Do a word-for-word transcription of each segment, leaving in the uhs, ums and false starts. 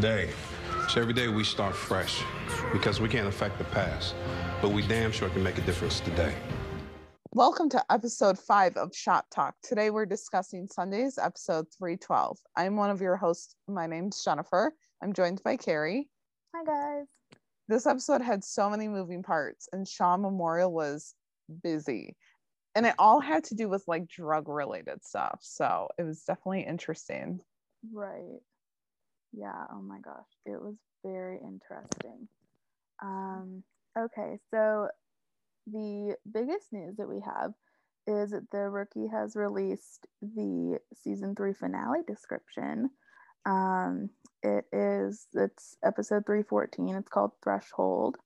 today. So every day we start fresh because we can't affect the past, but we damn sure can make a difference today. Welcome to episode five of Shop Talk. Today we're discussing Sunday's episode three twelve. I'm one of your hosts. My name's Jennifer. I'm joined by Carrie. Hi, guys. This episode had so many moving parts, and Shaw Memorial was busy. And it all had to do with, like, drug-related stuff. So it was definitely interesting. Right. Yeah. Oh, my gosh. It was very interesting. Um, okay. So the biggest news that we have is that The Rookie has released the season three finale description. Um, it is, it's episode three fourteen. It's called Threshold.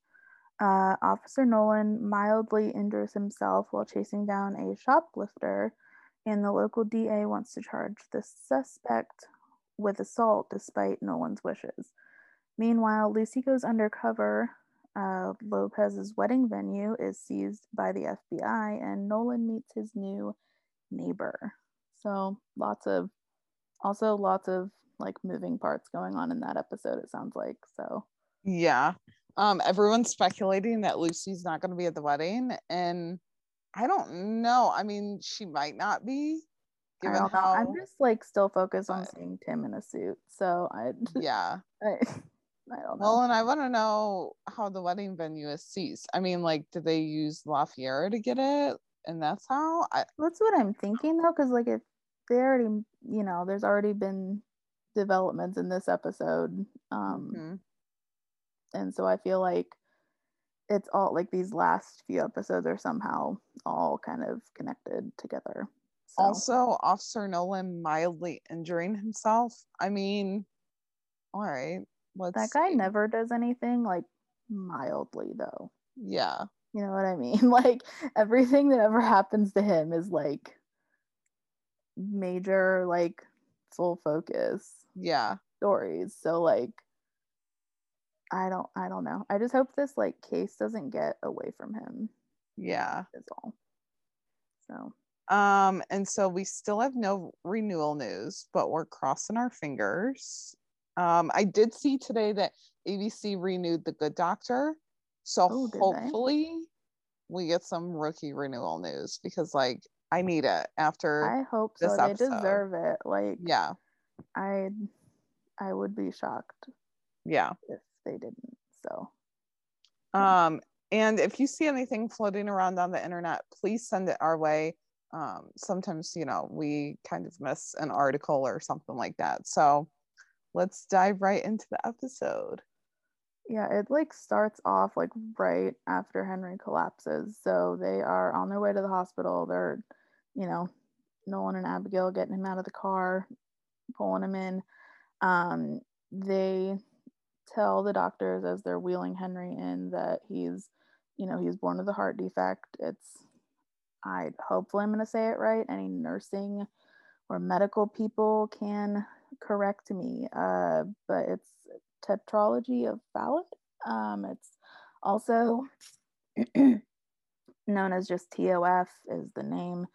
Uh, Officer Nolan mildly injures himself while chasing down a shoplifter, and the local D A wants to charge the suspect with assault despite Nolan's wishes. Meanwhile, Lucy goes undercover. Uh, Lopez's wedding venue is seized by the F B I, and Nolan meets his new neighbor. So lots of, also lots of like moving parts going on in that episode, it sounds like. So yeah, um everyone's speculating that Lucy's not going to be at the wedding, and I don't know, I mean, she might not be, given how I'm just like still focused on seeing Tim in a suit, so I yeah I, I don't know. Well, and I want to know how the wedding venue is seized. I mean, like, did they use La Fiera to get it, and that's how I that's what I'm thinking, though, because like if they already, you know, there's already been developments in this episode, um mm-hmm. and so I feel like it's all like these last few episodes are somehow all kind of connected together. So. Also, Officer Nolan mildly injuring himself, I mean, all right, let's that guy see. Never does anything like mildly, though. Yeah, you know what I mean, like everything that ever happens to him is like major, like full focus yeah stories. So like I don't I don't know, I just hope this like case doesn't get away from him. Yeah, is all. So um and so we still have no renewal news, but we're crossing our fingers. um I did see today that A B C renewed The Good Doctor, so oh, hopefully I? we get some Rookie renewal news, because like I need it after I hope so. This episode. They deserve it. Like, yeah, I, I would be shocked. Yeah, if they didn't. So, um, and if you see anything floating around on the internet, please send it our way. Um, sometimes, you know, we kind of miss an article or something like that. So, let's dive right into the episode. Yeah, it like starts off like right after Henry collapses. So they are on their way to the hospital. They're, you know, Nolan and Abigail getting him out of the car, pulling him in. Um, they tell the doctors as they're wheeling Henry in that he's, you know, he's born with a heart defect. It's, I hopefully I'm going to say it right. Any nursing or medical people can correct me, uh, but it's Tetralogy of Fallot. Um, it's also known as just T O F is the name.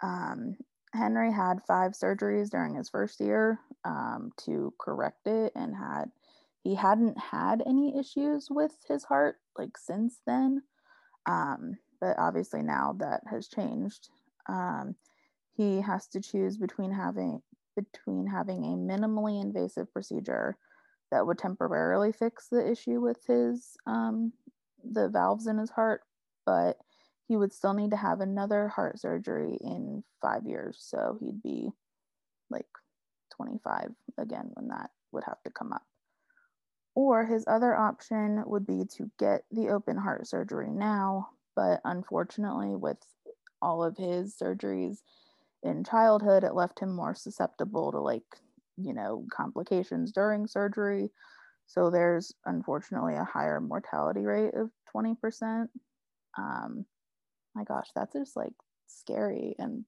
Um, Henry had five surgeries during his first year um, to correct it, and had he hadn't had any issues with his heart like since then. Um, but obviously now that has changed. Um, he has to choose between having between having a minimally invasive procedure that would temporarily fix the issue with his, um, the valves in his heart, but he would still need to have another heart surgery in five years. So he'd be like twenty-five again when that would have to come up. Or his other option would be to get the open heart surgery now, but unfortunately with all of his surgeries in childhood, it left him more susceptible to like, you know, complications during surgery. So there's unfortunately a higher mortality rate of twenty percent. Um, my gosh, that's just like scary and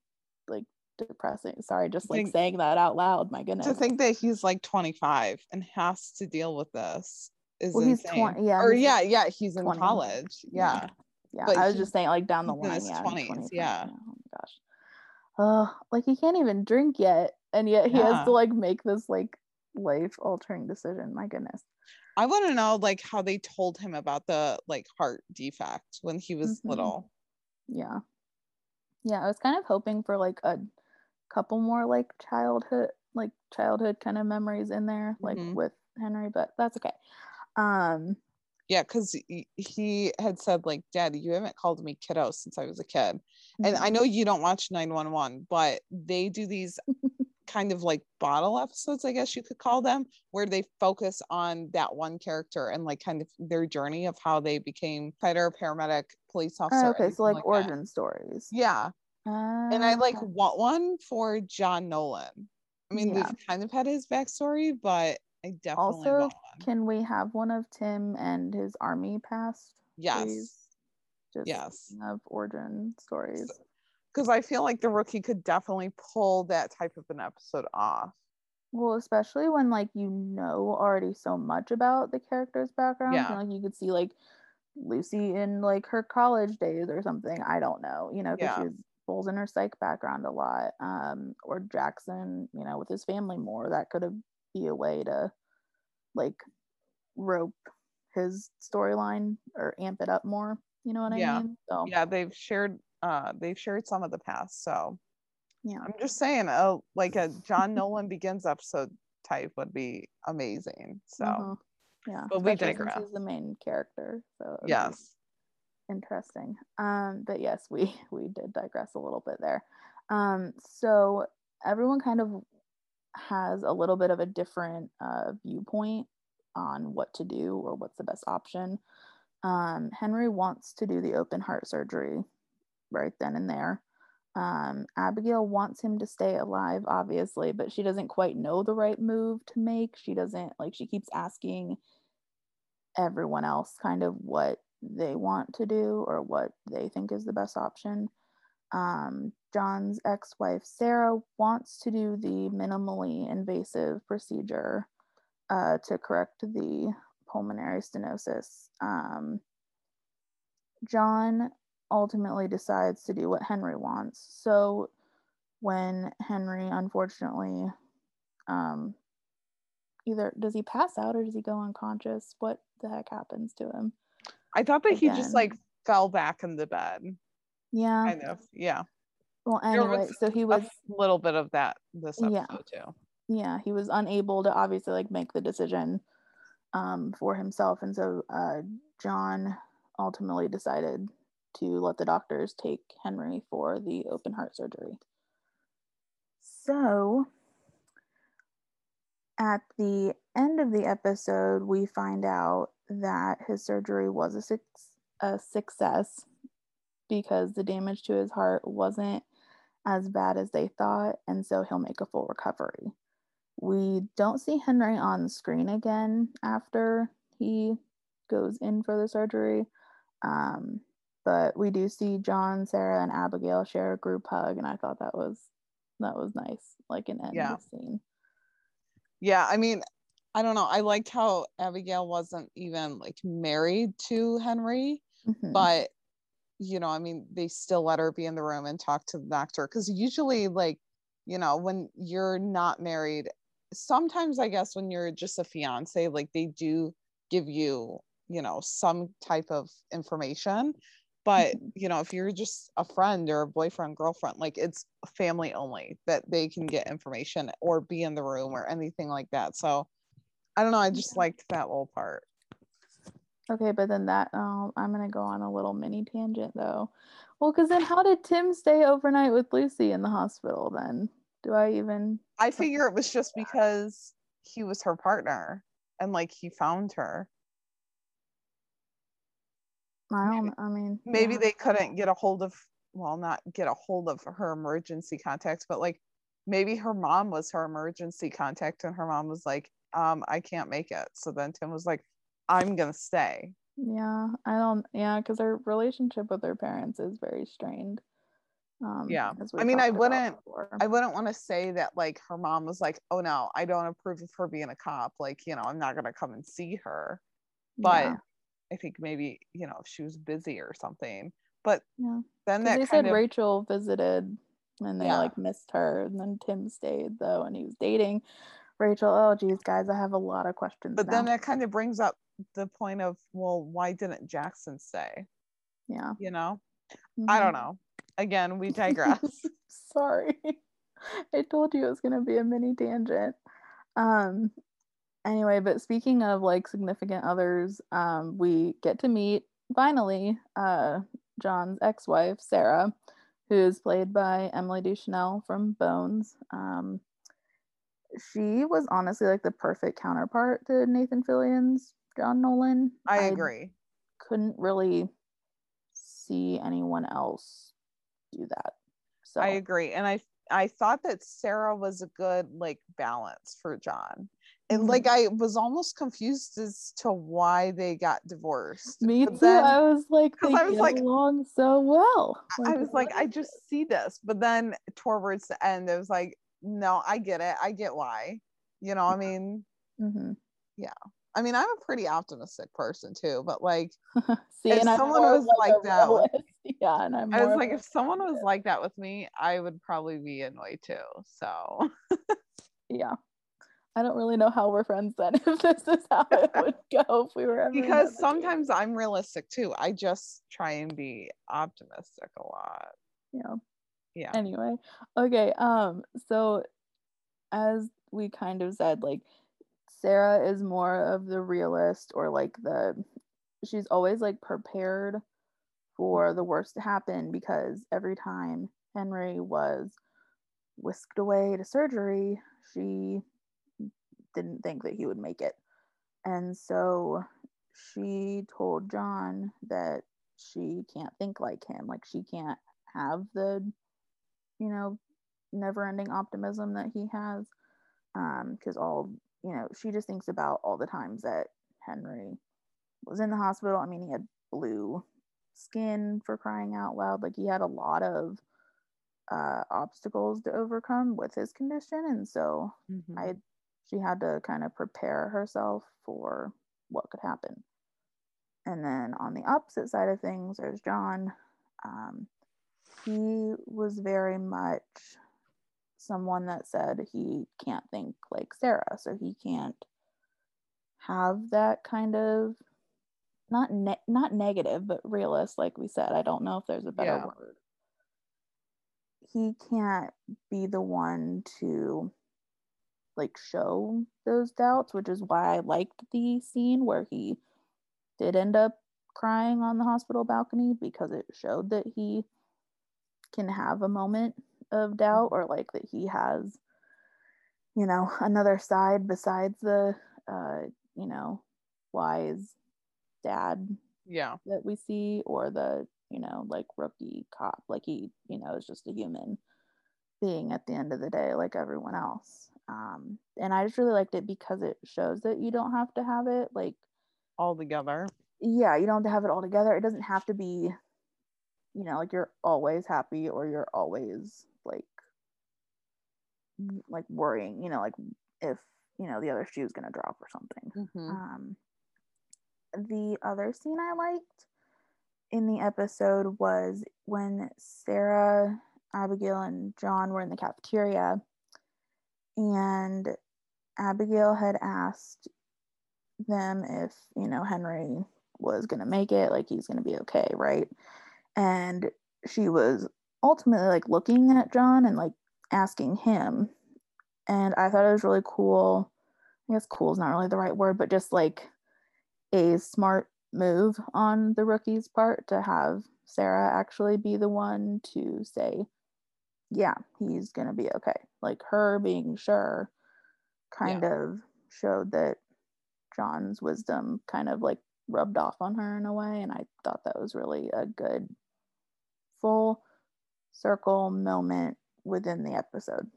like depressing. Sorry, just like think, saying that out loud. My goodness. To think that he's like twenty-five and has to deal with this is well, insane. He's twenty, yeah. Or he's yeah, yeah, he's in twenty. College. Yeah. Yeah. yeah. I was just saying like down the line. Yeah, twenties, yeah. Oh my gosh. Oh, uh, like he can't even drink yet. And yet he yeah. has to like make this like life-altering decision. My goodness. I want to know like how they told him about the like heart defect when he was mm-hmm. little. Yeah. Yeah, I was kind of hoping for like a couple more like childhood like childhood kind of memories in there, like mm-hmm. with Henry, but that's okay. Um yeah, because he had said like, Daddy, you haven't called me kiddo since I was a kid. Mm-hmm. And I know you don't watch nine one one, but they do these kind of like bottle episodes, I guess you could call them, where they focus on that one character and like kind of their journey of how they became fighter, paramedic, police officer. Oh, okay, so like, like origin that. stories. Yeah. Uh, and I like want one for John Nolan. I mean, yeah. we've kind of had his backstory, but I definitely also want one. Can we have one of Tim and his army past? Yes. Please? Just yes. Of origin stories. So- Because I feel like The Rookie could definitely pull that type of an episode off. Well, especially when, like, you know already so much about the character's background. Yeah. And, like, you could see, like, Lucy in, like, her college days or something. I don't know. You know, because yeah. she pulls in her psych background a lot. Um, or Jackson, you know, with his family more. That could be a way to, like, rope his storyline or amp it up more. You know what I yeah. mean? So. Yeah, they've shared... Uh, they've shared some of the past, so yeah. I'm just saying, a like a John Nolan Begins episode type would be amazing. So mm-hmm. yeah, but we digress. He's the main character, so yes, interesting. Um, but yes, we we did digress a little bit there. Um, so everyone kind of has a little bit of a different uh viewpoint on what to do or what's the best option. Um, Henry wants to do the open heart surgery right then and there. um Abigail wants him to stay alive, obviously, but she doesn't quite know the right move to make. She doesn't like she keeps asking everyone else kind of what they want to do or what they think is the best option. um John's ex-wife Sarah wants to do the minimally invasive procedure uh to correct the pulmonary stenosis. um John ultimately decides to do what Henry wants. So when Henry, unfortunately, um either does he pass out or does he go unconscious? What the heck happens to him? I thought that Again. he just like fell back in the bed. Yeah. Kind of. Yeah. Well, anyway, so he was a little bit of that this episode yeah. too. Yeah, he was unable to obviously like make the decision um for himself. And so uh John ultimately decided to let the doctors take Henry for the open heart surgery. So at the end of the episode, we find out that his surgery was a, su- a success because the damage to his heart wasn't as bad as they thought, and so he'll make a full recovery. We don't see Henry on screen again after he goes in for the surgery. Um, But we do see John, Sarah, and Abigail share a group hug, and I thought that was that was nice, like an end yeah. scene. Yeah, I mean, I don't know. I liked how Abigail wasn't even like married to Henry, mm-hmm. but you know, I mean, they still let her be in the room and talk to the doctor, because usually, like, you know, when you're not married, sometimes I guess when you're just a fiance, like they do give you, you know, some type of information. But, you know, if you're just a friend or a boyfriend, girlfriend, like it's family only that they can get information or be in the room or anything like that. So I don't know. I just liked that little part. Okay. But then that, um, I'm going to go on a little mini tangent though. Well, because then how did Tim stay overnight with Lucy in the hospital then? Do I even? I figure it was just because he was her partner and like he found her. I don't, I mean, maybe yeah. they couldn't get a hold of, well, not get a hold of her emergency contacts, but like maybe her mom was her emergency contact and her mom was like, um, I can't make it. So then Tim was like, I'm going to stay. Yeah. I don't, yeah. Cause her relationship with her parents is very strained. Um, yeah. I mean, I wouldn't, I wouldn't want to say that like her mom was like, oh no, I don't approve of her being a cop. Like, you know, I'm not going to come and see her, but yeah. I think maybe, you know, she was busy or something, but yeah. then that they kind said of... Rachel visited and they yeah. like missed her, and then Tim stayed though, and he was dating Rachel, oh geez, guys, I have a lot of questions. But now. Then that kind of brings up the point of, well, why didn't Jackson stay? Yeah. You know? Mm-hmm. I don't know. Again, we digress. Sorry. I told you it was going to be a mini tangent. Um, anyway, but speaking of like significant others, um, we get to meet finally uh, John's ex-wife, Sarah, who is played by Emily Deschanel from Bones. Um, she was honestly like the perfect counterpart to Nathan Fillion's John Nolan. I agree. I couldn't really see anyone else do that. So I agree. And I I thought that Sarah was a good like balance for John. And like I was almost confused as to why they got divorced. Me but too. Then, I was like, they I was get like, along so well. Like, I was like, I just it? see this. But then towards the end, I was like, no, I get it. I get why. You know, I mean, mm-hmm. yeah. I mean, I'm a pretty optimistic person too. But like, see, if and someone was like, like that, with, yeah, and I'm I was like, if someone was like that with me, I would probably be annoyed too. So, yeah. I don't really know how we're friends then if this is how it would go if we were ever because sometimes game. I'm realistic too. I just try and be optimistic a lot. Yeah. Yeah. Anyway. Okay. Um, so as we kind of said, like Sarah is more of the realist or like the she's always like prepared for the worst to happen because every time Henry was whisked away to surgery, she didn't think that he would make it, and so she told John that she can't think like him, like she can't have the, you know, never-ending optimism that he has, um because all you know she just thinks about all the times that Henry was in the hospital. I mean, he had blue skin, for crying out loud, like he had a lot of uh obstacles to overcome with his condition, and so mm-hmm. I She had to kind of prepare herself for what could happen. And then on the opposite side of things, there's John. Um, he was very much someone that said he can't think like Sarah. So he can't have that kind of, not ne- not negative, but realist, like we said. I don't know if there's a better yeah. word. He can't be the one to like show those doubts, which is why I liked the scene where he did end up crying on the hospital balcony, because it showed that he can have a moment of doubt, or like that he has, you know, another side besides the uh you know wise dad yeah that we see, or the, you know, like rookie cop, like he, you know, is just a human being at the end of the day like everyone else. Um, and I just really liked it because it shows that you don't have to have it like all together. Yeah, you don't have to have it all together. It doesn't have to be, you know, like you're always happy or you're always like like worrying, you know, like if, you know, the other shoe's gonna drop or something. Mm-hmm. Um, the other scene I liked in the episode was when Sarah, Abigail, and John were in the cafeteria. And Abigail had asked them if, you know, Henry was going to make it, like he's going to be okay, right? And she was ultimately like looking at John and like asking him. And I thought it was really cool. I guess cool is not really the right word, but just like a smart move on the rookie's part to have Sarah actually be the one to say, yeah, he's gonna be okay. Like her being sure kind yeah. of showed that John's wisdom kind of like rubbed off on her in a way, and I thought that was really a good full circle moment within the episode,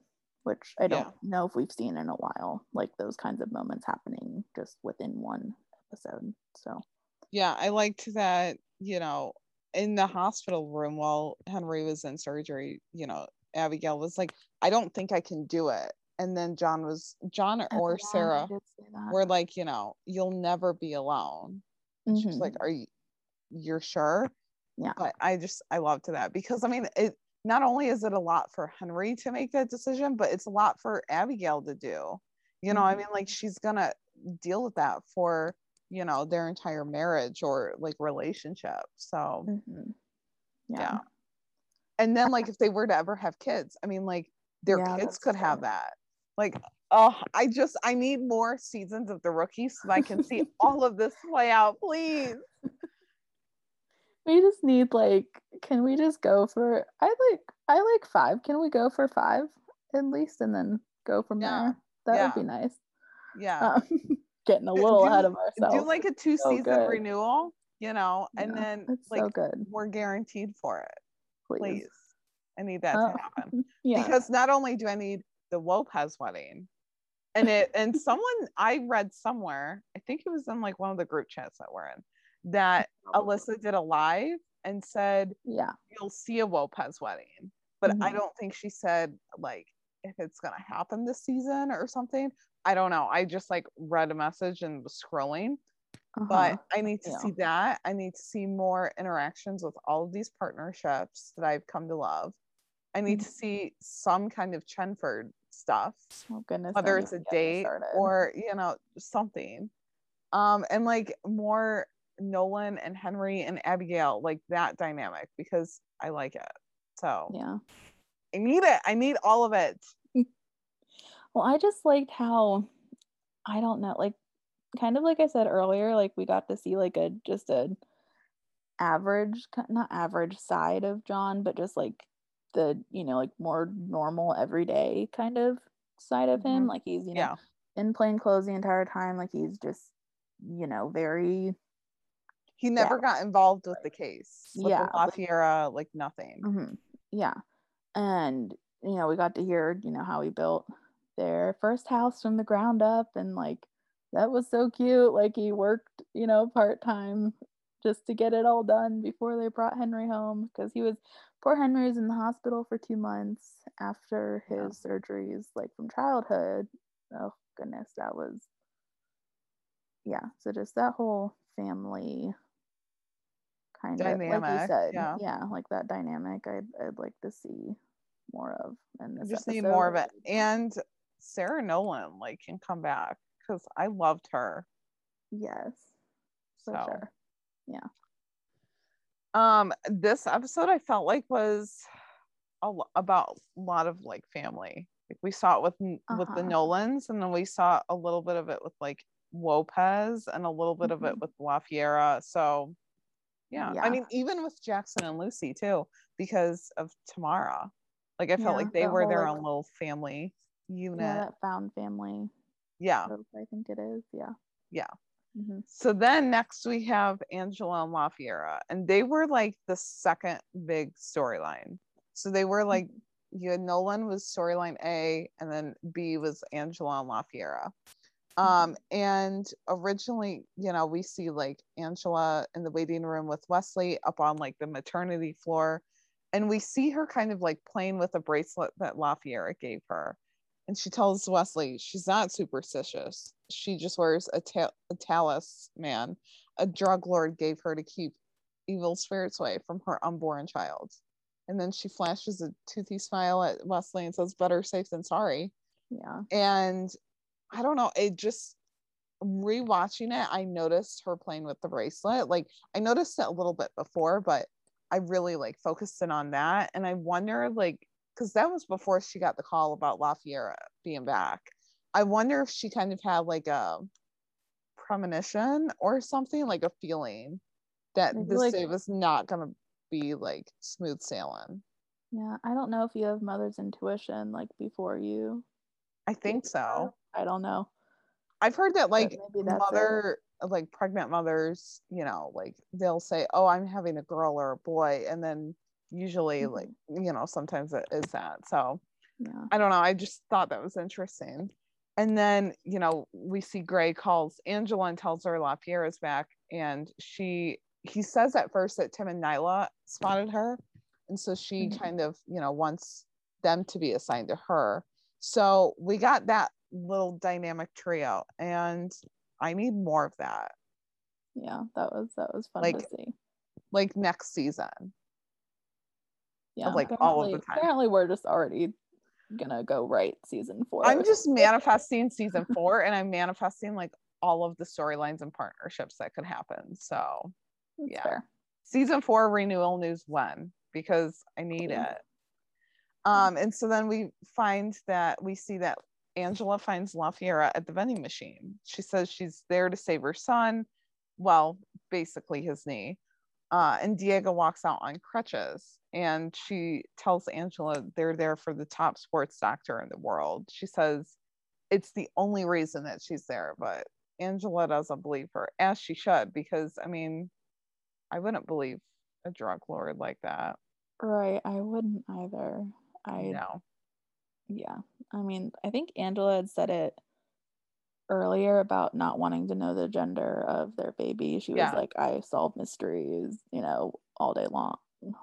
which I don't yeah. know if we've seen in a while, like those kinds of moments happening just within one episode. So yeah, I liked that, you know, in the hospital room while Henry was in surgery, you know, Abigail was like, I don't think I can do it. And then John was, John or, or yeah, Sarah were like, you know, you'll never be alone. Mm-hmm. She was like, are you, you're sure? Yeah. But I just, I loved that because I mean, it not only is it a lot for Henry to make that decision, but it's a lot for Abigail to do. You know, I mean, like, she's gonna deal with that for, you know, their entire marriage or like relationship. So mm-hmm. yeah. yeah. And then like if they were to ever have kids, I mean, like their yeah, kids could true. have that. Like, oh, I just I need more seasons of The Rookie so that I can see all of this play out, please. We just need like, can we just go for I like I like five. Can we go for five at least and then go from yeah. there? That yeah. would be nice. Yeah. Um, getting a little do, ahead of ourselves. Do like a two so season good. renewal, you know, and yeah, then like so good. we're guaranteed for it. Please. Please. I need that uh, to happen. Yeah. Because not only do I need the Lopez wedding, and it and someone I read somewhere, I think it was in like one of the group chats that we're in, that Alyssa did a live and said, yeah, you'll see a Lopez wedding. But mm-hmm. I don't think she said like if it's gonna happen this season or something. I don't know. I just like read a message and was scrolling, uh-huh. but I need to yeah. see that. I need to see more interactions with all of these partnerships that I've come to love. I need mm-hmm. to see some kind of Chenford stuff, oh, goodness, whether it's a date or, you know, something. Um, and like more Nolan and Henry and Abigail, like that dynamic, because I like it. So yeah, I need it. I need all of it. Well, I just liked how, I don't know, like, kind of like I said earlier, like, we got to see, like, a, just a average, not average side of John, but just, like, the, you know, like, more normal, everyday kind of side of him. Mm-hmm. Like, he's, you know, yeah. in plain clothes the entire time. Like, he's just, you know, very... He never yeah. got involved with the case. With yeah. La Fiera, like, nothing. Mm-hmm. Yeah. And, you know, we got to hear, you know, how he built their first house from the ground up, and like that was so cute. Like he worked, you know, part-time just to get it all done before they brought Henry home, because he was poor Henry was in the hospital for two months after his yeah. surgeries, like from childhood. Oh goodness, that was yeah so just that whole family kind dynamic, of like you said yeah. yeah like that dynamic I'd, I'd like to see more of, and just episode. need more of it. And Sarah Nolan like can come back, because I loved her. Yes, for so. sure. Yeah. Um, this episode I felt like was a lo- about a lot of like family. Like we saw it with uh-huh. with the Nolans, and then we saw a little bit of it with like Lopez, and a little bit mm-hmm. of it with La Fiera. So, yeah. yeah, I mean, even with Jackson and Lucy too, because of Tamara. Like I felt yeah, like they were their own little family unit. Yeah, that found family. Yeah. I think it is. Yeah. Yeah. Mm-hmm. So then next we have Angela and La Fiera, and they were like the second big storyline. So they were like, you had Nolan was storyline A, and then B was Angela and La Fiera. Um, and originally, you know, we see like Angela in the waiting room with Wesley up on like the maternity floor. And we see her kind of like playing with a bracelet that La Fiera gave her. And she tells Wesley she's not superstitious. She just wears a, ta- a talisman a drug lord gave her to keep evil spirits away from her unborn child. And then she flashes a toothy smile at Wesley and says, better safe than sorry. Yeah. And I don't know, it just, rewatching it, I noticed her playing with the bracelet. Like I noticed it a little bit before, but I really like focused in on that. And I wonder like, because that was before she got the call about La Fiera being back. I wonder if she kind of had like a premonition or something, like a feeling that maybe this like, day was not going to be like smooth sailing. Yeah. I don't know if you have mother's intuition like before you. I think so. I don't know. I've heard that like mother... It. like pregnant mothers, you know, like they'll say, oh, I'm having a girl or a boy, and then usually mm-hmm. like, you know, sometimes it is that. So yeah. I don't know, I just thought that was interesting. And then, you know, we see Gray calls Angela and tells her La Fiera's back, and she he says at first that Tim and Nyla spotted her, and so she mm-hmm. kind of, you know, wants them to be assigned to her. So we got that little dynamic trio, and I need more of that. Yeah, that was that was fun like, to see. Like next season. Yeah, but like all of the time. Apparently, we're just already gonna go right season four. I'm just manifesting season four, and I'm manifesting like all of the storylines and partnerships that could happen. So that's yeah fair. Season four renewal news when, because I need mm-hmm. it. Um, and so then we find that we see that Angela finds La Fiera at the vending machine. She says she's there to save her son, well, basically his knee. Uh, and Diego walks out on crutches, and she tells Angela they're there for the top sports doctor in the world. She says it's the only reason that she's there, but Angela doesn't believe her, as she should, because I mean, I wouldn't believe a drug lord like that. Right, I wouldn't either. I know. Yeah, I mean, I think Angela had said it earlier about not wanting to know the gender of their baby. She was yeah. like, I solve mysteries, you know, all day long.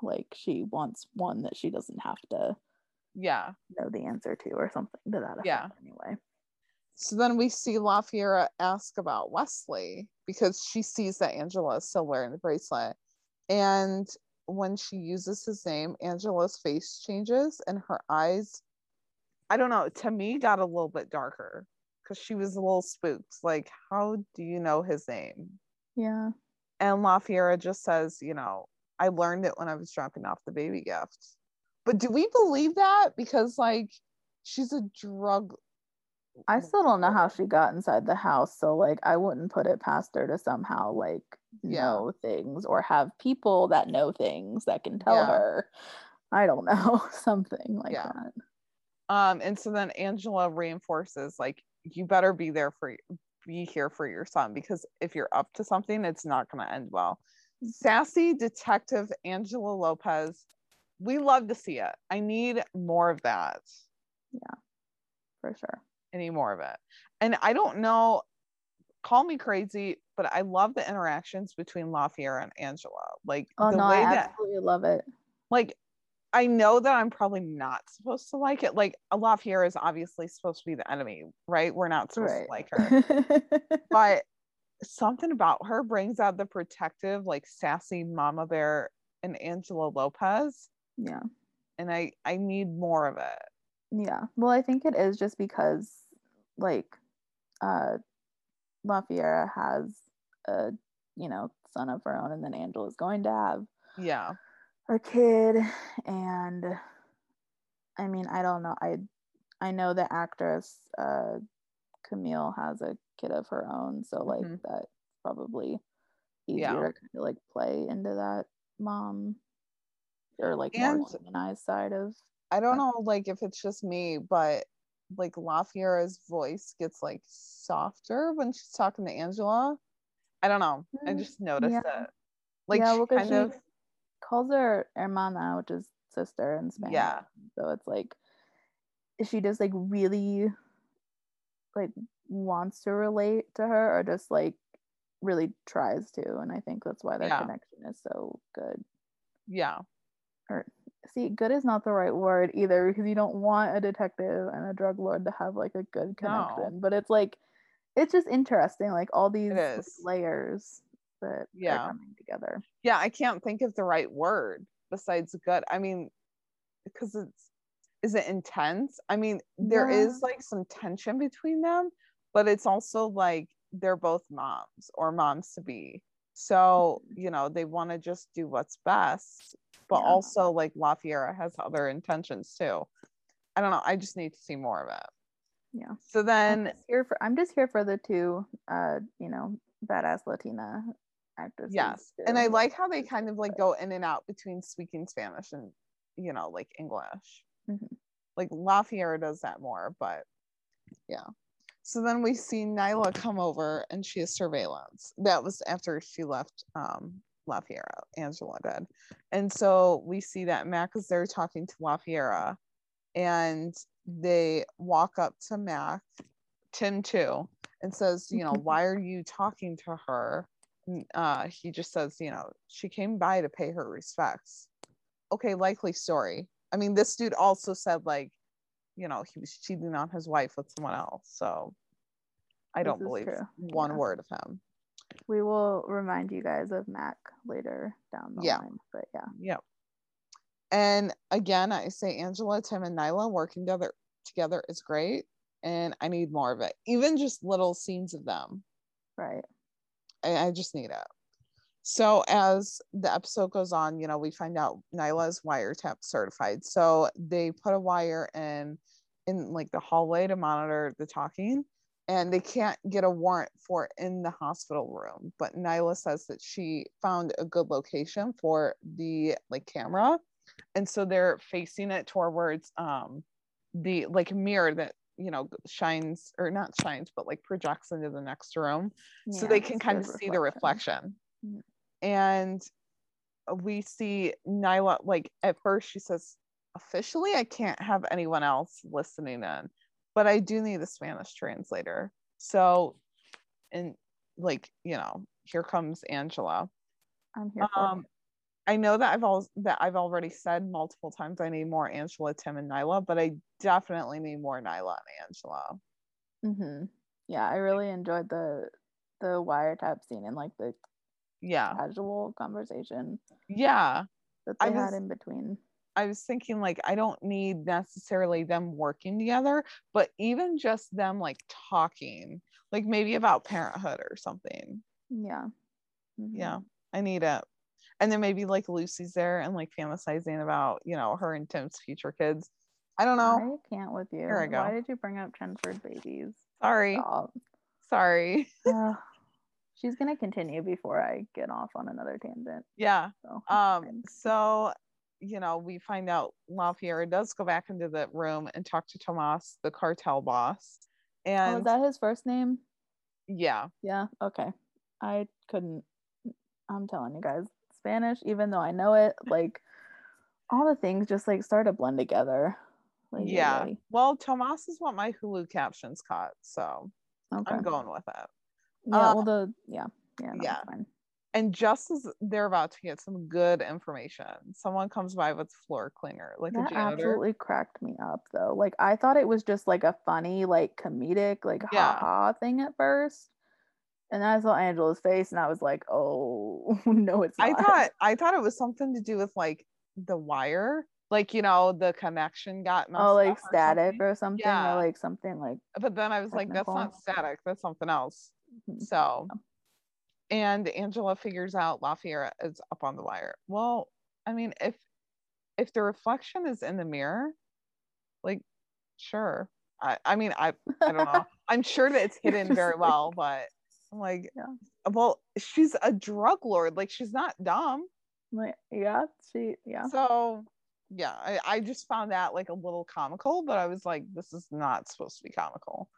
Like, she wants one that she doesn't have to yeah know the answer to, or something to that effect. Yeah. Anyway, so then we see La Fiera ask about Wesley, because she sees that Angela is still wearing the bracelet, and when she uses his name, Angela's face changes and her eyes, I don't know, to me got a little bit darker, because she was a little spooked, like, how do you know his name? Yeah. And La Fiera just says, you know, I learned it when I was dropping off the baby gift. But do we believe that? Because like, she's a drug, I still don't know how she got inside the house, so like, I wouldn't put it past her to somehow like yeah. know things, or have people that know things that can tell yeah. her, I don't know, something like yeah. that. Um, and so then Angela reinforces, like, you better be there for be here for your son, because if you're up to something, it's not going to end well. Sassy detective Angela Lopez, we love to see it. I need more of that. Yeah, for sure. Any more of it. And I don't know, call me crazy, but I love the interactions between La Fiera and Angela. Like, oh, the no, way I that, absolutely love it. Like, I know that I'm probably not supposed to like it. Like, La Fiera is obviously supposed to be the enemy, right? We're not supposed right. to like her. But something about her brings out the protective, like, sassy mama bear and Angela Lopez. Yeah. And I, I need more of it. Yeah, well, I think it is just because, like, uh, La Fiera has a, you know, son of her own, and then Angela's going to have yeah a kid, and I mean, I don't know, I I know the actress uh, Camille has a kid of her own, so like mm-hmm. that's probably easier yeah. to kind of like play into that mom, or like and- more womanized side of. I don't know, like, if it's just me, but like, La Fiera's voice gets like softer when she's talking to Angela. I don't know. I just noticed yeah. it. Like, yeah, she well, kind she of calls her hermana, which is sister in Spanish. Yeah. So it's like, she just like really like wants to relate to her, or just like really tries to. And I think that's why their yeah. connection is so good. Yeah. Or see, good is not the right word either, because you don't want a detective and a drug lord to have like a good connection. No. But it's like, it's just interesting, like all these like, layers that yeah. are coming together. Yeah, I can't think of the right word besides good. I mean, because it's, is it intense? I mean, there yeah. is like some tension between them, but it's also like they're both moms, or moms to be. So, you know, they want to just do what's best, but yeah. also like La Fiera has other intentions too. I don't know. I just need to see more of it. Yeah. So then I'm just here for, I'm just here for the two, uh, you know, badass Latina actresses. Yes. Too. And I like how they kind of like go in and out between speaking Spanish and, you know, like English. Mm-hmm. Like La Fiera does that more, but yeah. So then we see Nyla come over, and she has surveillance. That was after she left um, La Fiera, Angela did. And so we see that Mac is there talking to La Fiera, and they walk up to Mac, Tim too, and says, you know, why are you talking to her? Uh, he just says, you know, she came by to pay her respects. Okay, likely story. I mean, this dude also said, like, you know, he was cheating on his wife with someone else. So I don't believe true. one yeah. word of him. We will remind you guys of Mac later down the yeah. line. But yeah. Yeah. And again, I say Angela, Tim, and Nyla working together together is great, and I need more of it. Even just little scenes of them. Right. I, I just need it. So as the episode goes on, you know, we find out Nyla is wiretap certified. So they put a wire in, in like the hallway to monitor the talking, and they can't get a warrant for it in the hospital room. But Nyla says that she found a good location for the like camera. And so they're facing it towards um, the like mirror that, you know, shines or not shines, but like projects into the next room. Yeah, so they can kind of reflection. see the reflection. Mm-hmm. And we see Nyla, like at first she says, officially, I can't have anyone else listening in, but I do need a Spanish translator. So, and like, you know, here comes Angela. I'm here for um, I know that I've all that I've already said multiple times I need more Angela, Tim, and Nyla, but I definitely need more Nyla and Angela. Mm-hmm. Yeah, I really enjoyed the the wiretap scene and like the yeah casual conversation. Yeah, that they I was, had in between. I was thinking like I don't need necessarily them working together, but even just them like talking, like maybe about parenthood or something. Yeah, mm-hmm. yeah, I need it. And then maybe like Lucy's there and like fantasizing about, you know, her and Tim's future kids. I don't know. I can't with you. Here I go. Why did you bring up transferred babies? Sorry. Stop. Sorry. uh, she's gonna continue before I get off on another tangent. Yeah. So, um. So, you know, we find out La Fiera does go back into the room and talk to Tomas, the cartel boss. And oh, is that his first name? Yeah. Yeah. Okay. I couldn't. I'm telling you guys. Spanish, even though I know it, like all the things just like start to blend together. Like, yeah. Really. Well, Tomas is what my Hulu captions caught, so okay. I'm going with it. Yeah. Uh, well, the yeah, yeah, no, yeah. Fine. And just as they're about to get some good information, someone comes by with floor cleaner, like that a janitor. Absolutely cracked me up though. Like I thought it was just like a funny, like comedic, like yeah. ha ha thing at first. And I saw Angela's face, and I was like, "Oh no, it's." Not. I thought I thought it was something to do with like the wire, like you know, the connection got messed oh, like up static or something, or, something yeah. or like something like. But then I was technical. like, "That's not static. That's something else." Mm-hmm. So, and Angela figures out La Fiera is up on the wire. Well, I mean, if if the reflection is in the mirror, like, sure. I I mean, I I don't know. I'm sure that it's hidden very well, but. I'm like, yeah. Well, she's a drug lord. Like, she's not dumb. Like, yeah, she, yeah. So, yeah, I, I just found that like a little comical, but I was like, this is not supposed to be comical.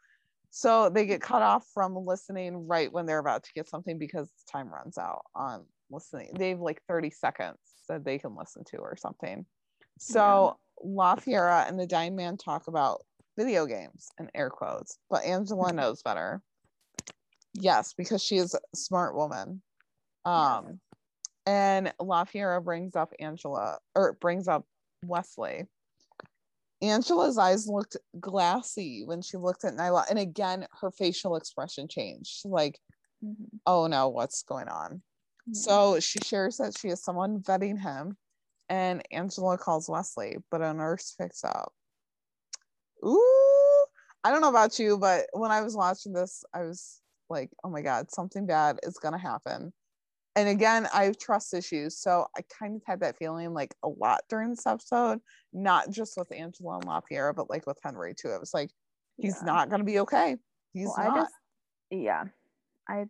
So they get cut off from listening right when they're about to get something because time runs out on listening. They have like thirty seconds that they can listen to or something. So yeah. La Fiera and the Dying Man talk about video games and air quotes, but Angela knows better. Yes, because she is a smart woman. Um, and La Fiera brings up Angela, or brings up Wesley. Angela's eyes looked glassy when she looked at Nyla. And again, her facial expression changed. Like, mm-hmm. oh no, what's going on? Yeah. So she shares that she is someone vetting him. And Angela calls Wesley, but a nurse picks up. Ooh, I don't know about you, but when I was watching this, I was... like, oh my God, something bad is gonna happen. And again, I have trust issues, so I kind of had that feeling like a lot during this episode, not just with Angela and La Fiera, but like with Henry too. It was like, he's yeah. not gonna be okay. He's well, not. I just, yeah, I,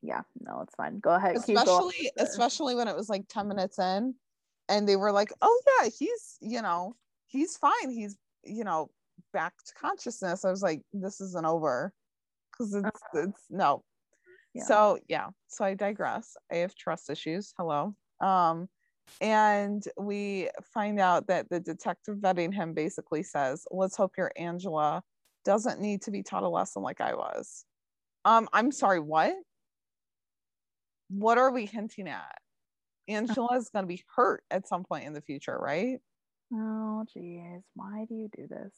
yeah, no, it's fine. Go ahead. Especially, keep especially when it was like ten minutes in, and they were like, oh yeah, he's, you know, he's fine. He's, you know, back to consciousness. I was like, this isn't over. Because it's, it's no yeah. so yeah so I digress. I have trust issues, hello. Um and we find out that the detective vetting him basically says, let's hope your Angela doesn't need to be taught a lesson like I was. um I'm sorry, what what are we hinting at? Angela is going to be hurt at some point in the future, right? Oh geez, why do you do this?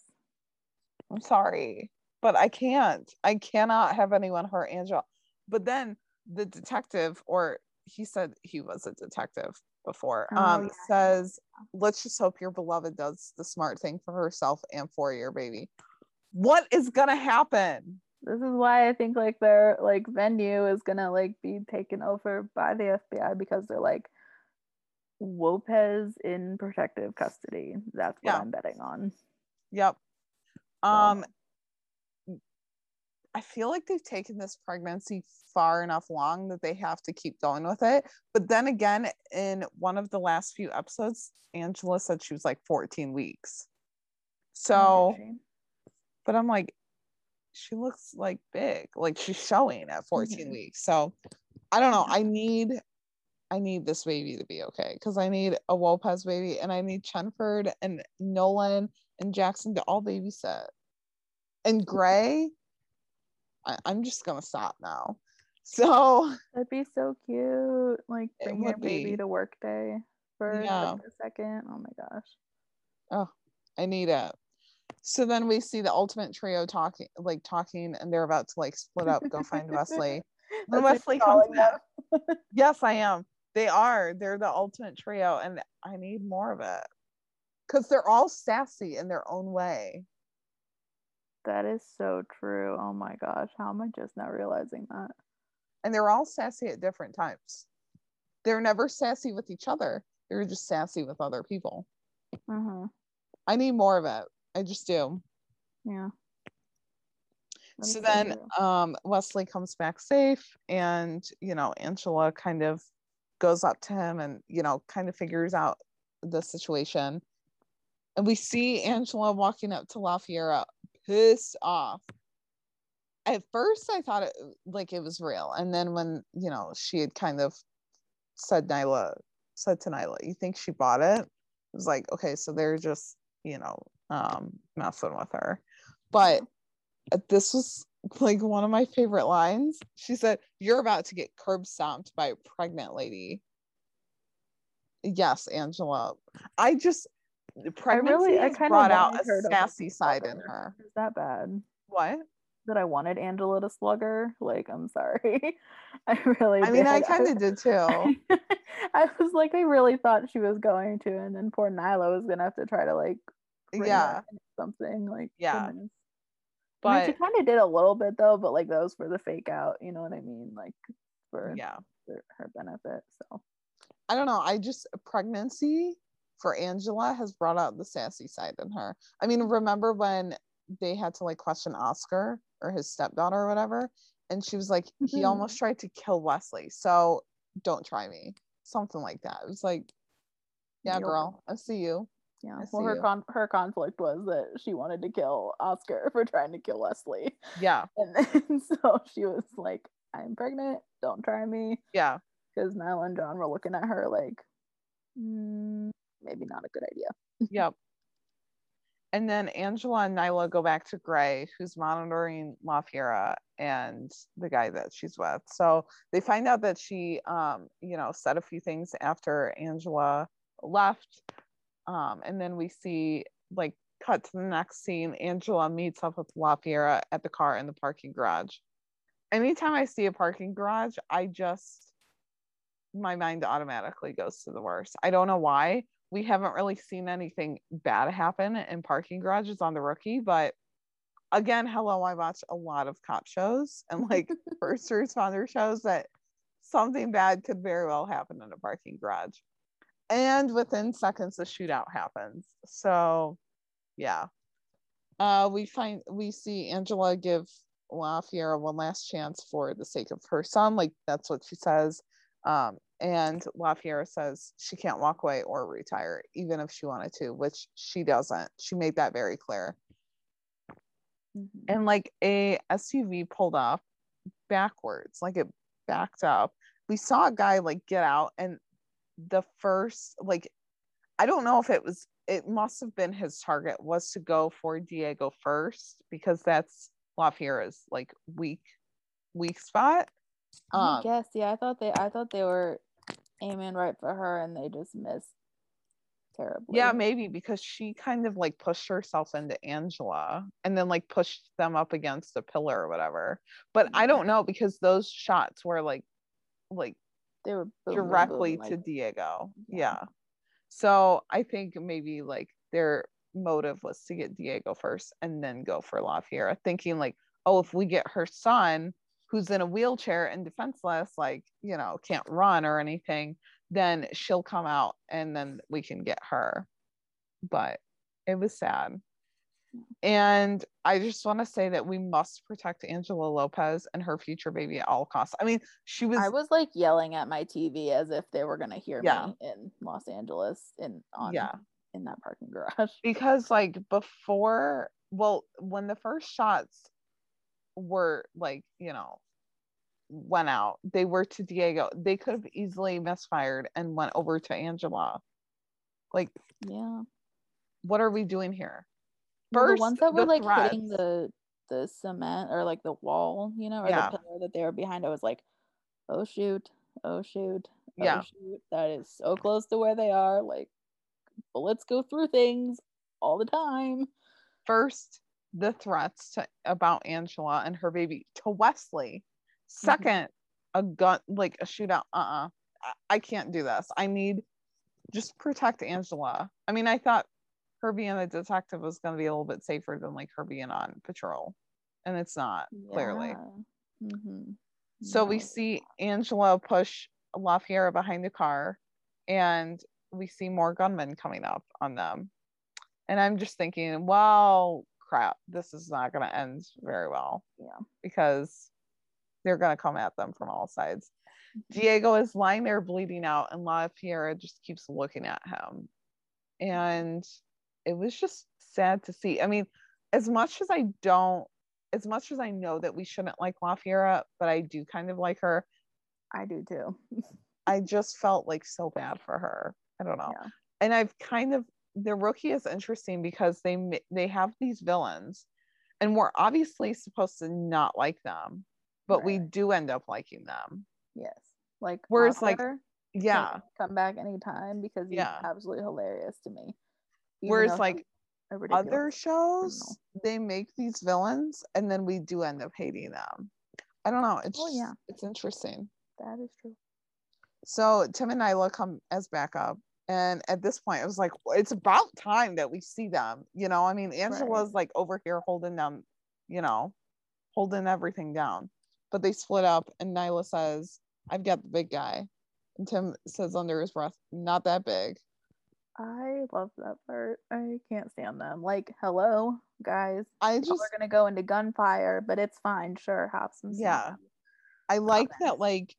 I'm sorry, but I can't. I cannot have anyone hurt Angela. But then the detective, or he said he was a detective, before. Oh, um, yeah. Says, let's just hope your beloved does the smart thing for herself and for your baby. What is gonna happen? This is why I think like their like venue is gonna like be taken over by the F B I, because they're like, Lopez in protective custody. That's what yeah. I'm betting on. Yep. Um, so. I feel like they've taken this pregnancy far enough long that they have to keep going with it. But then again, in one of the last few episodes, Angela said she was like fourteen weeks. So, okay. But I'm like, she looks like big, like she's showing at fourteen mm-hmm. weeks. So I don't know. I need, I need this baby to be okay, because I need a Lopez baby, and I need Chenford and Nolan and Jackson to all babysit. And Gray, I, I'm just gonna stop now. So that'd be so cute. Like bring your baby be. to work day for yeah. like a second. Oh my gosh. Oh, I need it. So then we see the ultimate trio talking, like talking, and they're about to like split up, go find Wesley. When Wesley comes back. Yes, I am. They are. They're the ultimate trio, and I need more of it, because they're all sassy in their own way. That is so true. Oh my gosh, how am I just not realizing that? And they're all sassy at different times. They're never sassy with each other. They're just sassy with other people. Uh-huh. I need more of it. I just do. Yeah. That's so then true. um Wesley comes back safe, and you know, Angela kind of goes up to him and, you know, kind of figures out the situation. And we see Angela walking up to La Fiera, pissed off. At first, I thought it like it was real, and then when, you know, she had kind of said Nyla said to Nyla, "You think she bought it?" It was like, okay, so they're just, you know, um, messing with her. But this was like one of my favorite lines. She said, "You're about to get curb stomped by a pregnant lady." Yes, Angela. I just. Pregnancy I really I kind brought of out a sassy side in her. Is that bad? What? That I wanted Angela to slug her? Like, I'm sorry. I really I did. mean, I kind of did too. I was like, I really thought she was going to, and then poor Nyla was going to have to try to, like, yeah, something. Like, yeah. Goodness. But I mean, she kind of did a little bit, though, but, like, that was for the fake out. You know what I mean? Like, for, yeah. for her benefit. So, I don't know. I just, pregnancy for Angela has brought out the sassy side in her. I mean, remember when they had to like question Oscar or his stepdaughter or whatever, and she was like, mm-hmm. he almost tried to kill Wesley, so don't try me, something like that. It was like, yeah, you're girl welcome. I see you. Yeah, see well her, con- her conflict was that she wanted to kill Oscar for trying to kill Wesley. Yeah. And then, so she was like, I'm pregnant, don't try me. Yeah, because Nyla and John were looking at her like, mm, maybe not a good idea. Yep. And then Angela and Nyla go back to Gray, who's monitoring La Fiera and the guy that she's with. So they find out that she, um, you know, said a few things after Angela left. Um, and then we see, like, cut to the next scene. Angela meets up with La Fiera at the car in the parking garage. Anytime I see a parking garage, I just, my mind automatically goes to the worst. I don't know why. We haven't really seen anything bad happen in parking garages on The Rookie, but again, hello, I watch a lot of cop shows and like first responder shows that something bad could very well happen in a parking garage. And within seconds, the shootout happens. So yeah, uh, we find, we see Angela give La Fiera one last chance for the sake of her son. Like, that's what she says. Um, and La Fiera says she can't walk away or retire, even if she wanted to, which she doesn't. She made that very clear. Mm-hmm. And like a S U V pulled up backwards, like it backed up. We saw a guy like get out, and the first, like, I don't know if it was, it must have been his target was to go for Diego first, because that's La Fiera's like weak, weak spot. I um, guess yeah. I thought they. I thought they were aiming right for her, and they just missed terribly. Yeah, maybe because she kind of like pushed herself into Angela, and then like pushed them up against the pillar or whatever. But yeah. I don't know, because those shots were like, like They were boom, directly boom, boom, like, to Diego. Yeah. yeah. So I think maybe like their motive was to get Diego first and then go for La Fiera, thinking like, oh, if we get her son, who's in a wheelchair and defenseless, like, you know, can't run or anything, then she'll come out and then we can get her. But it was sad. And I just want to say that we must protect Angela Lopez and her future baby at all costs. I mean, she was I was like yelling at my T V as if they were gonna hear yeah. me in Los Angeles in on yeah. in that parking garage. Because like before, well, when the first shots were like, you know, went out, they were to Diego. They could have easily misfired and went over to Angela. Like, yeah, what are we doing here? First, well, the ones that were like threats. hitting the the cement or like the wall, you know, or yeah. the pillar that they were behind, I was like, oh shoot, oh shoot, oh yeah. shoot, that is so close to where they are. Like, bullets go through things all the time. First, the threats to, about Angela and her baby to Wesley. Second, mm-hmm. a gun, like a shootout. Uh-uh, I, I can't do this. I need just protect Angela. I mean, I thought her being a detective was going to be a little bit safer than like her being on patrol, and it's not yeah. clearly. Mm-hmm. So no. we see Angela push La Fiera behind the car, and we see more gunmen coming up on them. And I'm just thinking, well, crap, this is not going to end very well. Yeah, because they're going to come at them from all sides. Diego is lying there bleeding out, and La Fiera just keeps looking at him, and it was just sad to see. I mean, as much as I don't, as much as I know that we shouldn't like La Fiera, but I do kind of like her. I do too. I just felt like so bad for her. I don't know. Yeah. And I've kind of, The Rookie is interesting because they they have these villains, and we're obviously supposed to not like them, but right. we do end up liking them. Yes. Like, whereas like, yeah, come back anytime because he's yeah. absolutely hilarious to me. Even Whereas like other shows, criminal. they make these villains and then we do end up hating them. I don't know. It's oh, yeah. it's interesting. That is true. So Tim and Nyla come as backup. And at this point, it was like, it's about time that we see them. You know, I mean, Angela's right. like over here holding them, you know, holding everything down. But they split up and Nyla says, I've got the big guy. And Tim says under his breath, not that big. I love that part. I can't stand them. Like, hello, guys. I just, we're gonna go into gunfire, but it's fine. Sure, have some. Yeah, I like comments. that. Like,